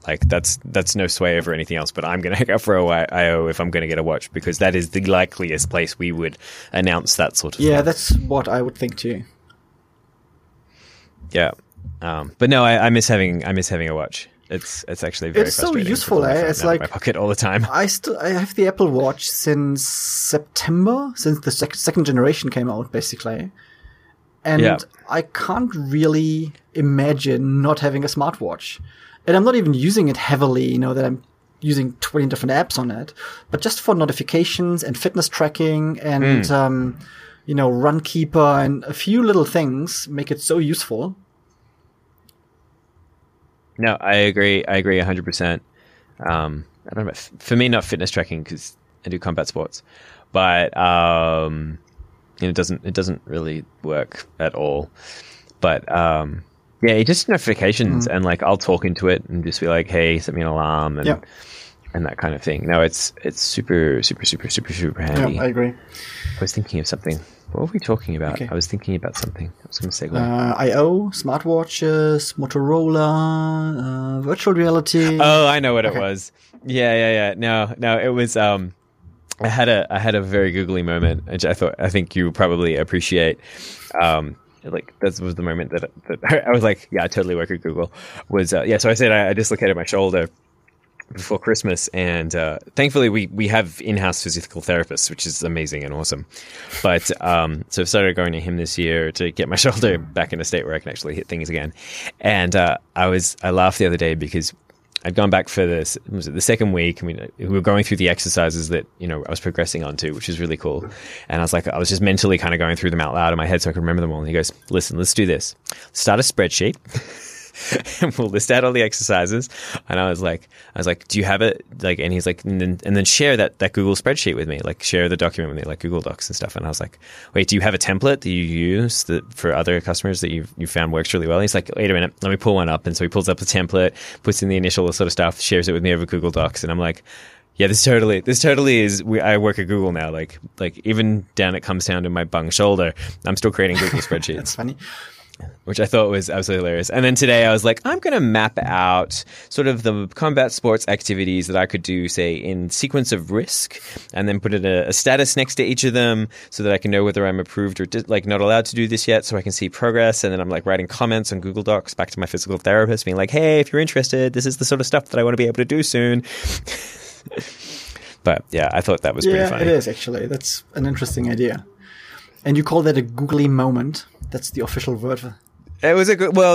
Like that's no sway over anything else. But I'm going to hang out for I.O. if I'm going to get a watch, because that is the likeliest place we would announce that sort of thing. Yeah, that's what I would think too. Yeah, but no, I miss having a watch. It's actually very frustrating. It's so useful. It's like in my pocket all the time. I have the Apple Watch since September, since the second generation came out, basically. And I can't really imagine not having a smartwatch. And I'm not even using it heavily, you know, that I'm using 20 different apps on it. But just for notifications and fitness tracking and, you know, Runkeeper and a few little things make it so useful. No, I agree. 100%. I don't know. For me, not fitness tracking because I do combat sports, but it doesn't really work at all. But it just notifications and like I'll talk into it and just be like, "Hey, set me an alarm," and and that kind of thing. No, it's super, super, super, super, super handy. Yeah, I agree. I was thinking of something. What were we talking about? Okay. I was thinking about something. I was going to say I.O., smartwatches, Motorola, virtual reality. Oh, I know what it was. Yeah. No, it was. I had a very googly moment, which I think you probably appreciate. Like that was the moment that I was like, yeah, I totally work at Google. So I said I dislocated my shoulder before Christmas, and thankfully we have in-house physical therapists, which is amazing and awesome. But so I've started going to him this year to get my shoulder back in a state where I can actually hit things again. And I laughed the other day because I'd gone back for the second week, and we were going through the exercises that, you know, I was progressing onto, which is really cool. And I was like, I was just mentally kind of going through them out loud in my head so I could remember them all. And he goes, "Listen, let's do this. Start a spreadsheet." And we'll list out all the exercises. And I was like, "Do you have it?" Like, and he's like, and then share that Google spreadsheet with me, like share the document with me, like Google Docs and stuff. And I was like, "Wait, do you have a template that you use that for other customers that you found works really well?" And he's like, "Wait a minute, let me pull one up." And so he pulls up the template, puts in the initial sort of stuff, shares it with me over Google Docs. And I'm like, yeah, this totally is. I work at Google now. Like even down it comes down to my bung shoulder, I'm still creating Google spreadsheets. That's funny. Which I thought was absolutely hilarious. And then today I was like, I'm going to map out sort of the combat sports activities that I could do, say, in sequence of risk, and then put in a status next to each of them so that I can know whether I'm approved or not allowed to do this yet, so I can see progress. And then I'm like writing comments on Google Docs back to my physical therapist being like, "Hey, if you're interested, this is the sort of stuff that I want to be able to do soon." But yeah, I thought that was pretty funny. Yeah, it is actually. That's an interesting idea. And you call that a googly moment? That's the official word. It was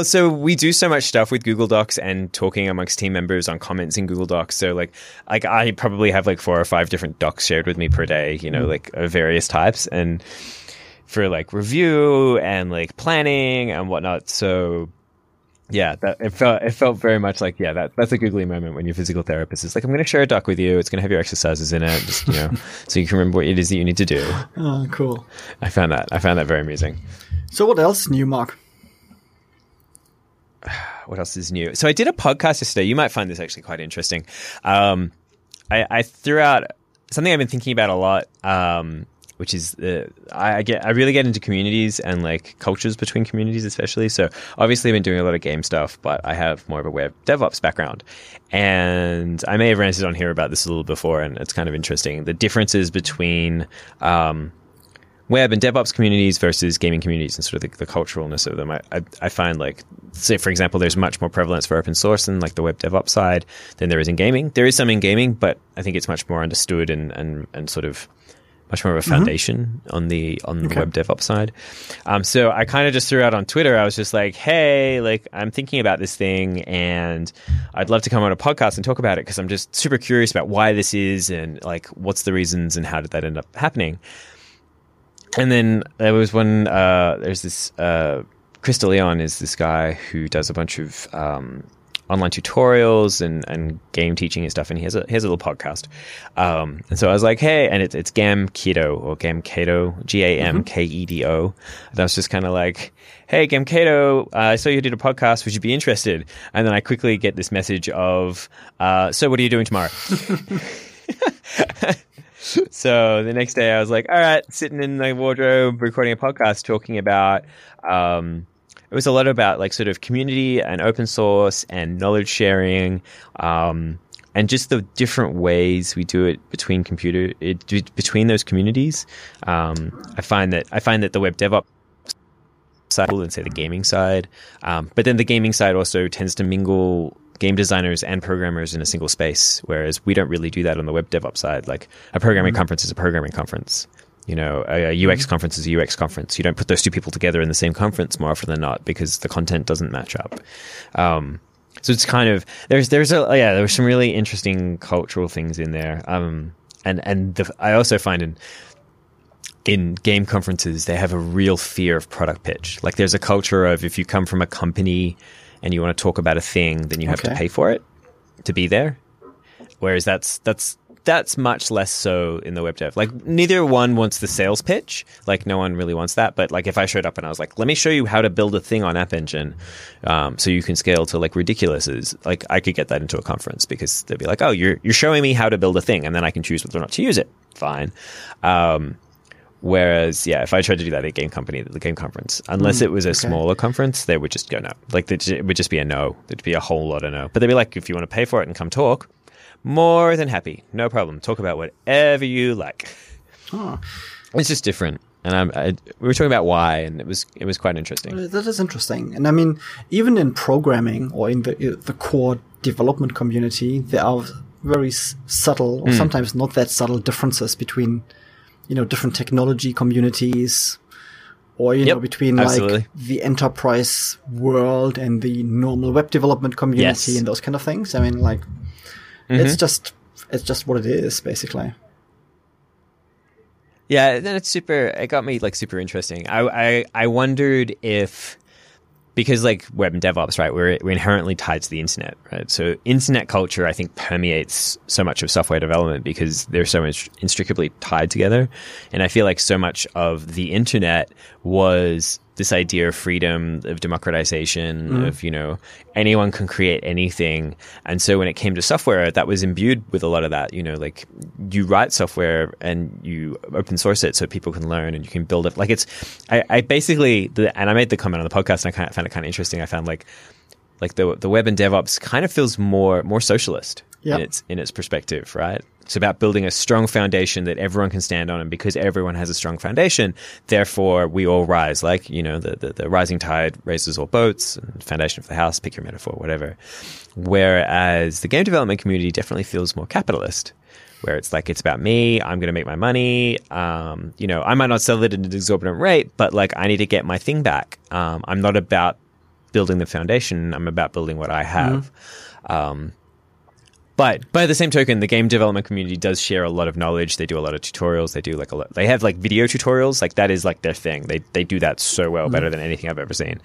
so we do so much stuff with Google Docs and talking amongst team members on comments in Google Docs. So like I probably have like 4 or 5 different docs shared with me per day, you know, like of various types and for like review and like planning and whatnot. So yeah, it felt very much like, yeah, that's a googly moment when your physical therapist is like, "I'm going to share a doc with you. It's going to have your exercises in it, just, you know, so you can remember what it is that you need to do." Oh, cool. I found that very amusing. So what else new, Mark? what else is new? So I did a podcast yesterday. You might find this actually quite interesting. I threw out something I've been thinking about a lot, which is I really get into communities and like cultures between communities, especially. So obviously I've been doing a lot of game stuff, but I have more of a web DevOps background. And I may have ranted on here about this a little before, and it's kind of interesting. The differences between web and DevOps communities versus gaming communities and sort of the culturalness of them. I find, like, say, for example, there's much more prevalence for open source in like the web DevOps side than there is in gaming. There is some in gaming, but I think it's much more understood and sort of much more of a foundation on the web DevOps side. So I kind of just threw out on Twitter, I was just like, hey, like, I'm thinking about this thing and I'd love to come on a podcast and talk about it because I'm just super curious about why this is and like what's the reasons and how did that end up happening. And then there was one, there's this, Chris DeLeon is this guy who does a bunch of online tutorials and game teaching and stuff, and he has a little podcast. And so I was like, hey, and it's Gamkedo or Gamkedo, Gamkedo. And I was just kind of like, hey, Gamkedo, I saw you did a podcast. Would you be interested? And then I quickly get this message of, so what are you doing tomorrow? So the next day I was like, all right, sitting in the wardrobe, recording a podcast, talking about, it was a lot about like sort of community and open source and knowledge sharing, and just the different ways we do it between those communities. I find that the web DevOps side and say the gaming side, but then the gaming side also tends to mingle game designers and programmers in a single space, whereas we don't really do that on the web DevOps side. Like a programming conference is a programming conference, you know, a UX conference is a UX conference. You don't put those two people together in the same conference more often than not because the content doesn't match up. So it's kind of, there was some really interesting cultural things in there. I also find in game conferences, they have a real fear of product pitch. Like there's a culture of, if you come from a company and you want to talk about a thing, then you have to pay for it to be there. Whereas that's much less so in the web dev. Like neither one wants the sales pitch. Like no one really wants that. But like if I showed up and I was like, let me show you how to build a thing on App Engine so you can scale to like ridiculouses, like I could get that into a conference because they'd be like, oh, you're showing me how to build a thing and then I can choose whether or not to use it. Fine. Whereas, if I tried to do that at the game conference, unless it was a smaller conference, they would just go no. Like, it would just be a no. There'd be a whole lot of no. But they'd be like, if you want to pay for it and come talk, more than happy. No problem. Talk about whatever you like. Oh. It's just different. And we were talking about why, and it was quite interesting. That is interesting. And I mean, even in programming or in the core development community, there are very subtle or sometimes not that subtle differences between different technology communities or, between like the enterprise world and the normal web development community and those kind of things. I mean, like, it's just what it is, basically. Yeah, then it got me like super interesting. I wondered if, because like web and DevOps, right, we're inherently tied to the internet, right? So internet culture, I think, permeates so much of software development because they're so inextricably tied together. And I feel like so much of the internet was this idea of freedom, of democratization, of, anyone can create anything. And so when it came to software, that was imbued with a lot of that, like you write software and you open source it so people can learn and you can build it. Like I made the comment on the podcast and I found it kind of interesting. I found like the web and DevOps kind of feels more socialist in its perspective, right? It's about building a strong foundation that everyone can stand on. And because everyone has a strong foundation, therefore we all rise. Like, the rising tide raises all boats, and foundation for the house, pick your metaphor, whatever. Whereas the game development community definitely feels more capitalist, where it's like, it's about me, I'm going to make my money. I might not sell it at an exorbitant rate, but like I need to get my thing back. I'm not about building the foundation. I'm about building what I have. But by the same token, the game development community does share a lot of knowledge. They do a lot of tutorials. They do like a lot. They have like video tutorials. Like that is like their thing. They do that so well, better than anything I've ever seen.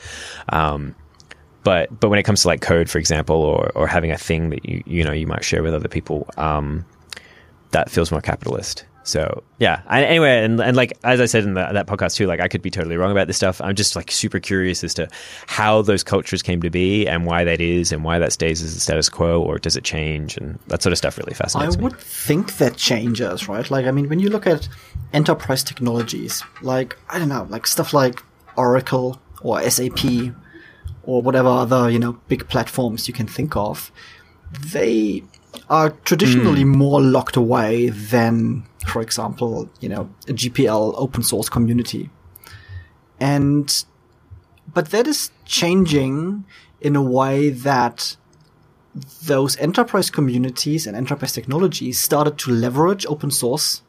But when it comes to like code, for example, or having a thing that you might share with other people, that feels more capitalist. So yeah, anyway, and like as I said in that podcast too, like I could be totally wrong about this stuff. I'm just like super curious as to how those cultures came to be and why that is and why that stays as the status quo, or does it change, and that sort of stuff really fascinates me. I would think that changes, right? Like, I mean, when you look at enterprise technologies, like, I don't know, like stuff like Oracle or SAP or whatever other, you know, big platforms you can think of, they are traditionally more locked away than, for example, you know, a GPL open source community. And, but that is changing in a way that those enterprise communities and enterprise technologies started to leverage open source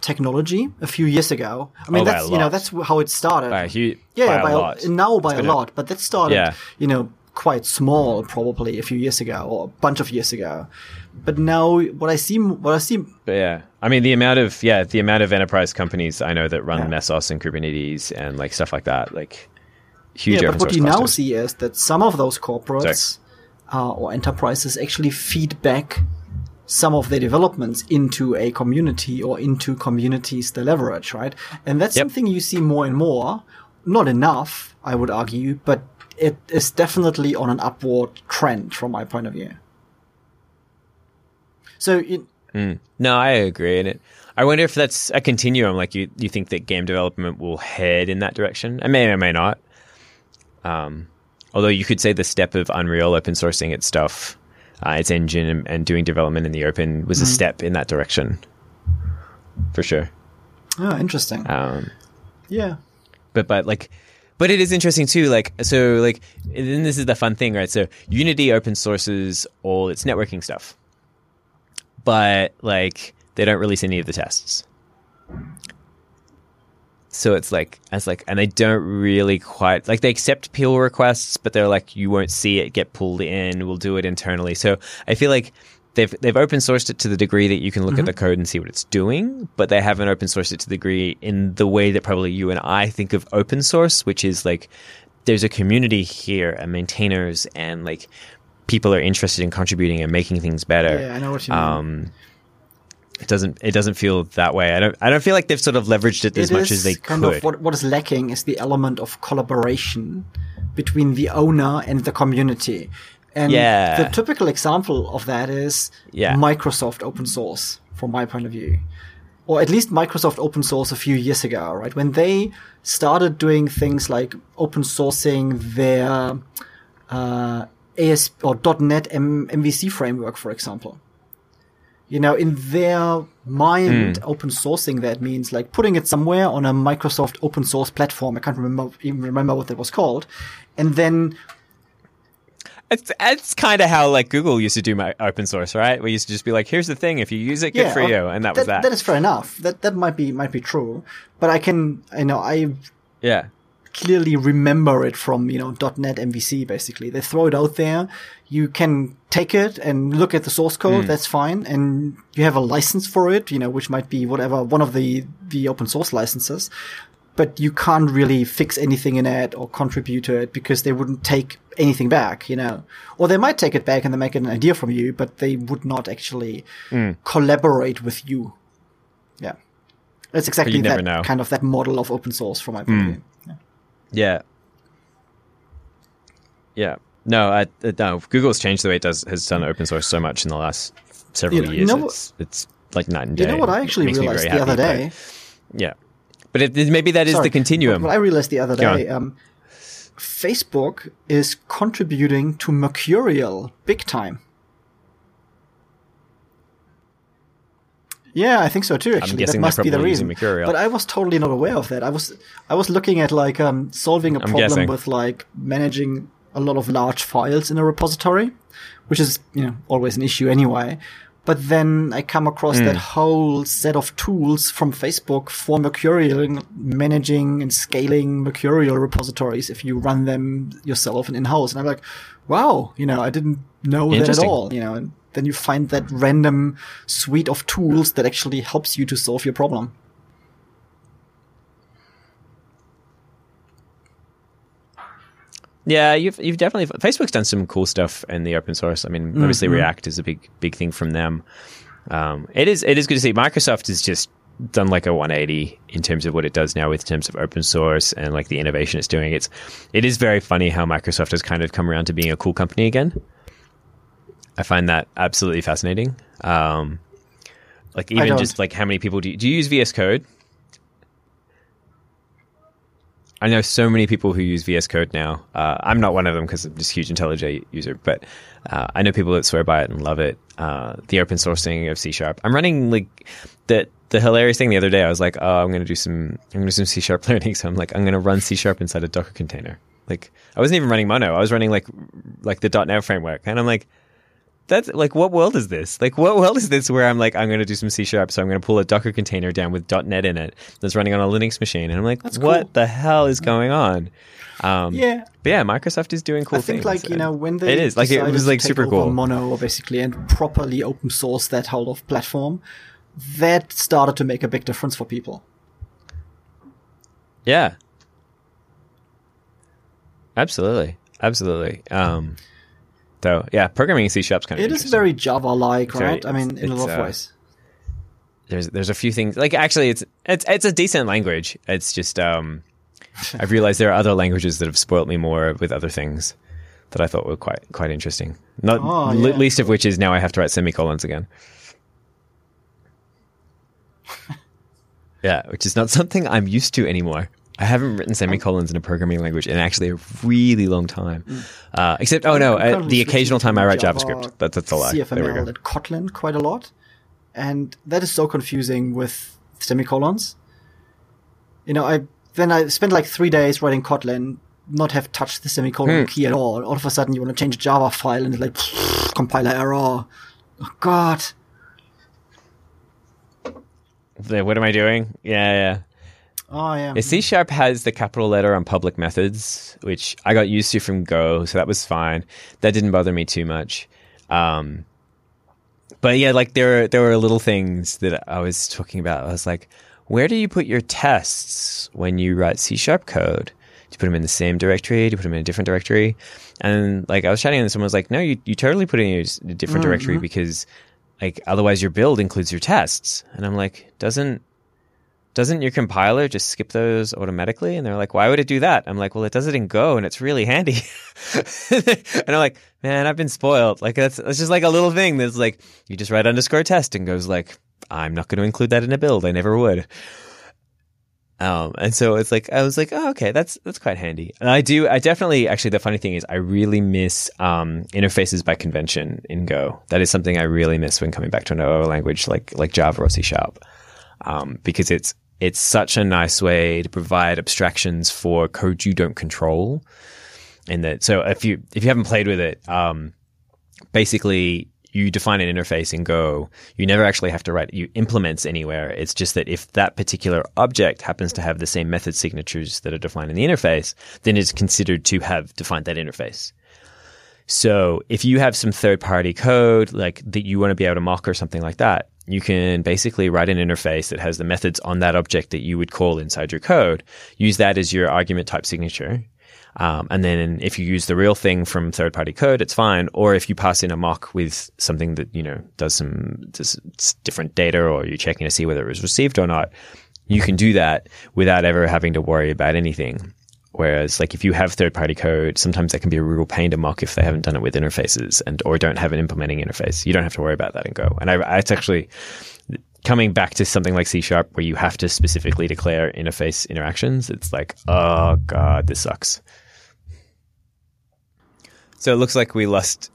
technology a few years ago. I mean, that's, you know, that's how it started. By a lot, but that started, you know, quite small, probably a few years ago or a bunch of years ago. But now what I see. Yeah. I mean, the amount of enterprise companies I know that run Mesos and Kubernetes and like stuff like that, like huge. Yeah, but what you now see is that some of those corporates or enterprises actually feed back some of their developments into a community or into communities they leverage, right? And that's something you see more and more. Not enough, I would argue, but it is definitely on an upward trend from my point of view. So, no, I agree. And I wonder if that's a continuum. Like, you think that game development will head in that direction? I may or may not. Although you could say the step of Unreal open sourcing its stuff, its engine, and doing development in the open was a step in that direction, for sure. Oh, interesting. Yeah, but like. But it is interesting too, like, so like, and then this is the fun thing, right? So Unity open sources all its networking stuff, but like they don't release any of the tests. So it's like, and they don't really quite, like, they accept pull requests, but they're like, you won't see it get pulled in, we'll do it internally. So I feel like they've open sourced it to the degree that you can look at the code and see what it's doing, but they haven't open sourced it to the degree in the way that probably you and I think of open source, which is like there's a community here and maintainers and like people are interested in contributing and making things better. Yeah, I know what you mean. It doesn't feel that way. I don't feel like they've sort of leveraged it as much as they could. What is lacking is the element of collaboration between the owner and the community. And the typical example of that is Microsoft open source, from my point of view. Or at least Microsoft open source a few years ago, right? When they started doing things like open sourcing their ASP or .NET MVC framework, for example. You know, in their mind, open sourcing, that means like putting it somewhere on a Microsoft open source platform. I can't remember what that was called. And then... It's kind of how like Google used to do my open source, right? We used to just be like, here's the thing, if you use it, good for you. And that was that. That is fair enough. That might be true. But I clearly remember it from, you know, .NET MVC, basically. They throw it out there. You can take it and look at the source code. That's fine. And you have a license for it, you know, which might be whatever, one of the open source licenses. But you can't really fix anything in it or contribute to it because they wouldn't take anything back, you know. Or they might take it back and they make an idea from you, but they would not actually collaborate with you. Yeah. It's exactly that kind of that model of open source from my point of view. Yeah. No, Google's changed the way has done open source so much in the last several years. It's like night and day. You know what I actually realized the other day? Yeah. But maybe that is the continuum. What I realized the other day, Facebook is contributing to Mercurial big time. Yeah, I think so too. Actually, that must be the reason. But I was totally not aware of that. I was looking at like solving a problem with like managing a lot of large files in a repository, which is, you know, always an issue anyway. But then I come across that whole set of tools from Facebook for Mercurial, managing and scaling Mercurial repositories if you run them yourself and in-house. And I'm like, wow, you know, I didn't know that at all. You know, and then you find that random suite of tools that actually helps you to solve your problem. Yeah, you've definitely... Facebook's done some cool stuff in the open source. I mean, obviously React is a big thing from them. It is good to see. Microsoft is just done like a 180 in terms of what it does now in terms of open source and like the innovation it's doing. It is very funny how Microsoft has kind of come around to being a cool company again. I find that absolutely fascinating. Like even just like how many people do you use VS Code? I know so many people who use VS Code now. I'm not one of them because I'm just a huge IntelliJ user, but I know people that swear by it and love it. The open sourcing of C Sharp. I'm running like the hilarious thing the other day. I was like, oh, I'm going to do some C Sharp learning. So I'm like, I'm going to run C Sharp inside a Docker container. Like I wasn't even running Mono. I was running like the .NET framework. And I'm like, that's like, what world is this? Like, what world is this where I'm like, I'm going to do some C Sharp, so I'm going to pull a Docker container down with .NET in it that's running on a Linux machine. And I'm like, that's what cool. The hell is going on? Yeah. But yeah, Microsoft is doing cool things. I think, things, like, you know, when they it is. Like, it was like super cool. Mono, basically, and properly open source that whole of platform, that started to make a big difference for people. Yeah. Absolutely. So yeah, programming in C# is kind of it is very Java-like, right? I mean, in a lot of ways. There's a few things like actually it's a decent language. It's just I've realized there are other languages that have spoiled me more with other things that I thought were quite interesting. Least of which is now I have to write semicolons again. Yeah, which is not something I'm used to anymore. I haven't written semicolons in a programming language in actually a really long time. Except, the occasional time I write JavaScript. That's a lie. CFML, there we go. And Kotlin quite a lot. And that is so confusing with semicolons. You know, I spent like 3 days writing Kotlin, not have touched the semicolon key at all. All of a sudden, you want to change a Java file and it's like, compiler error. Oh, God. What am I doing? Yeah. Oh, yeah. C# has the capital letter on public methods, which I got used to from Go, so that was fine. That didn't bother me too much. But yeah, like there were little things that I was talking about. I was like, where do you put your tests when you write C# code? Do you put them in the same directory? Do you put them in a different directory? And like I was chatting and someone was like, no, you totally put it in a different directory because like otherwise your build includes your tests. And I'm like, doesn't your compiler just skip those automatically? And they're like, why would it do that? I'm like, well, it does it in Go, and it's really handy. And I'm like, man, I've been spoiled. Like, that's just like a little thing that's like, you just write _test and goes like, I'm not going to include that in a build. I never would. And so it's like, I was like, oh, okay, that's quite handy. And I definitely, the funny thing is I really miss interfaces by convention in Go. That is something I really miss when coming back to another language like Java or C Sharp, because it's such a nice way to provide abstractions for code you don't control. And that, so if you haven't played with it, basically you define an interface in Go. You never actually have to write implements anywhere. It's just that if that particular object happens to have the same method signatures that are defined in the interface, then it's considered to have defined that interface. So if you have some third-party code like that you want to be able to mock or something like that, you can basically write an interface that has the methods on that object that you would call inside your code, use that as your argument type signature. And then if you use the real thing from third-party code, it's fine. Or if you pass in a mock with something that, you know, does different data or you're checking to see whether it was received or not, you can do that without ever having to worry about anything. Whereas, like, if you have third-party code, sometimes that can be a real pain to mock if they haven't done it with interfaces or don't have an implementing interface. You don't have to worry about that in Go. And it's actually coming back to something like C# where you have to specifically declare interface interactions. It's like, oh, God, this sucks. So it looks like we lost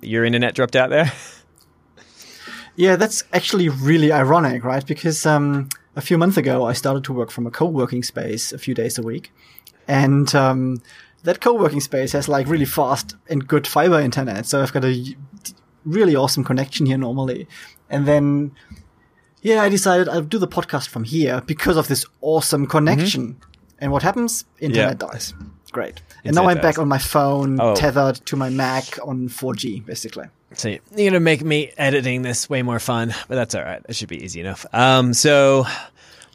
your internet dropped out there. Yeah, that's actually really ironic, right? Because a few months ago, I started to work from a co-working space a few days a week. And that co-working space has like really fast and good fiber internet. So I've got a really awesome connection here normally. And then, I decided I'll do the podcast from here because of this awesome connection. Mm-hmm. And what happens? Internet dies. Great. And now I'm back on my phone, tethered to my Mac on 4G, basically. So you're going to make me editing this way more fun, but that's all right. It should be easy enough. So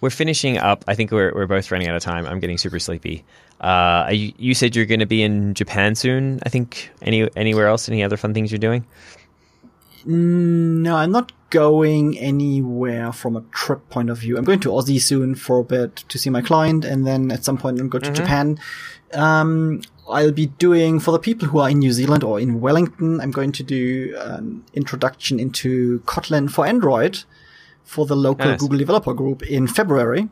we're finishing up. I think we're both running out of time. I'm getting super sleepy. You said you're going to be in Japan soon, I think. Anywhere else? Any other fun things you're doing? No, I'm not going anywhere from a trip point of view. I'm going to Aussie soon for a bit to see my client, and then at some point I'm going to Japan. I'll be doing, for the people who are in New Zealand or in Wellington, I'm going to do an introduction into Kotlin for Android for the local Google developer group in February.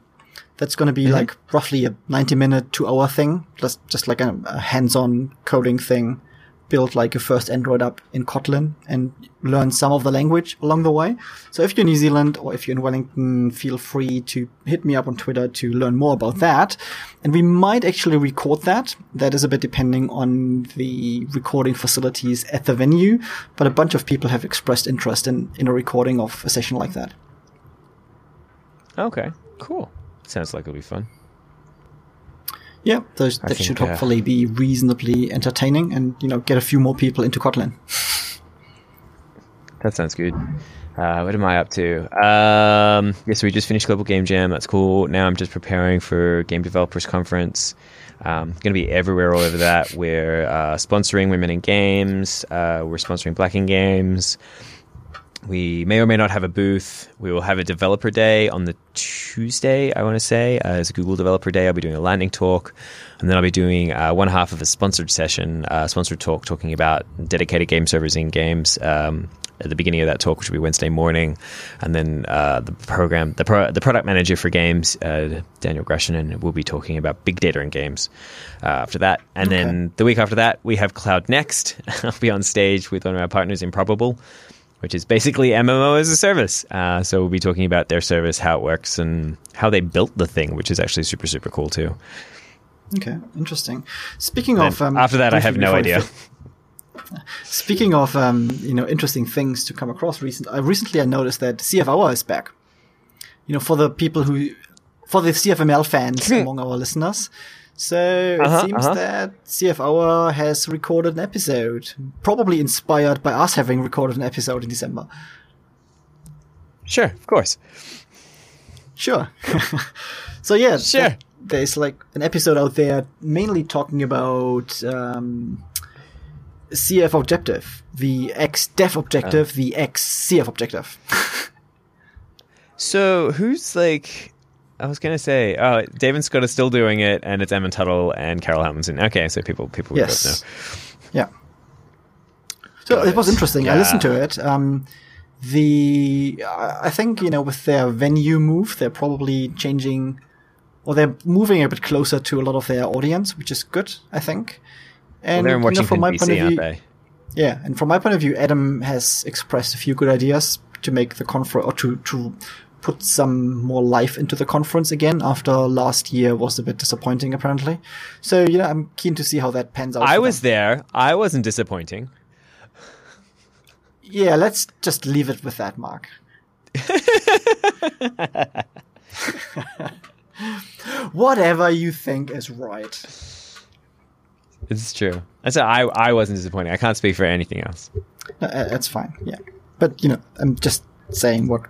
That's going to be like roughly a 90-minute, 2-hour thing, just like a hands-on coding thing. Build like a first Android app in Kotlin and learn some of the language along the way. So if you're in New Zealand or if you're in Wellington, feel free to hit me up on Twitter to learn more about that. And we might actually record that. That is a bit depending on the recording facilities at the venue, but a bunch of people have expressed interest in a recording of a session like that. Okay, cool. Sounds like it'll be fun. Yeah, that should hopefully be reasonably entertaining and, you know, get a few more people into Kotlin. That sounds good. What am I up to? So we just finished Global Game Jam. That's cool. Now I'm just preparing for Game Developers Conference. Going to be everywhere all over that. We're sponsoring Women in Games. We're sponsoring Black in Games. We may or may not have a booth. We will have a developer day on the Tuesday, I want to say. It's a Google developer day. I'll be doing a lightning talk. And then I'll be doing one half of a sponsored session, sponsored talk, talking about dedicated game servers in games at the beginning of that talk, which will be Wednesday morning. And then the product manager for games, Daniel Grashinen, will be talking about big data in games after that. And then the week after that, we have Cloud Next. I'll be on stage with one of our partners, Improbable, which is basically MMO as a service. So we'll be talking about their service, how it works, and how they built the thing, which is actually super, super cool too. Okay, interesting. Speaking of... after that, I have no idea. Speaking of interesting things to come across, recently I noticed that CF Hour is back. You know, for the people for the CFML fans among our listeners. So it seems that CF Hour has recorded an episode, probably inspired by us having recorded an episode in December. Sure, of course. Sure. So yeah, sure. There's like an episode out there mainly talking about CF objective, the XDev objective, the XCF objective. So who's like... I was going to say, David Scott is still doing it, and it's Eamon Tuttle and Carol Hamilton. Okay, so people both know. Yeah. So it was interesting. Yeah. I listened to it. I think, with their venue move, they're probably changing, or they're moving a bit closer to a lot of their audience, which is good, I think. And they're in Washington, D.C., aren't they? Yeah, and from my point of view, Adam has expressed a few good ideas to make the conference, or to put some more life into the conference again after last year was a bit disappointing, apparently. So, I'm keen to see how that pans out. I was there. I wasn't disappointing. Yeah, let's just leave it with that, Mark. Whatever you think is right. It's true. So I wasn't disappointing. I can't speak for anything else. No, that's fine, yeah. But, I'm just saying what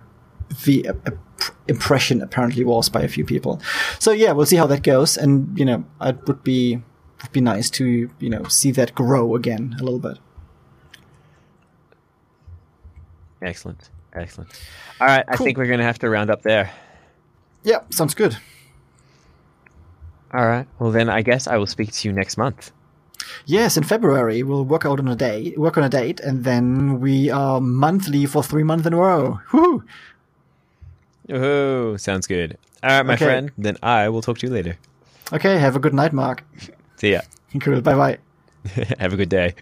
the impression apparently was by a few people. So yeah, we'll see how that goes. And, it would be nice to, see that grow again a little bit. Excellent. Excellent. All right. Cool. I think we're going to have to round up there. Yeah. Sounds good. All right. Well, then I guess I will speak to you next month. Yes, in February, we'll work on a date, and then we are monthly for 3 months in a row. Woohoo! Oh, sounds good. All right, my friend. Then I will talk to you later. Okay, have a good night, Mark. See ya. Cool, bye-bye. Have a good day.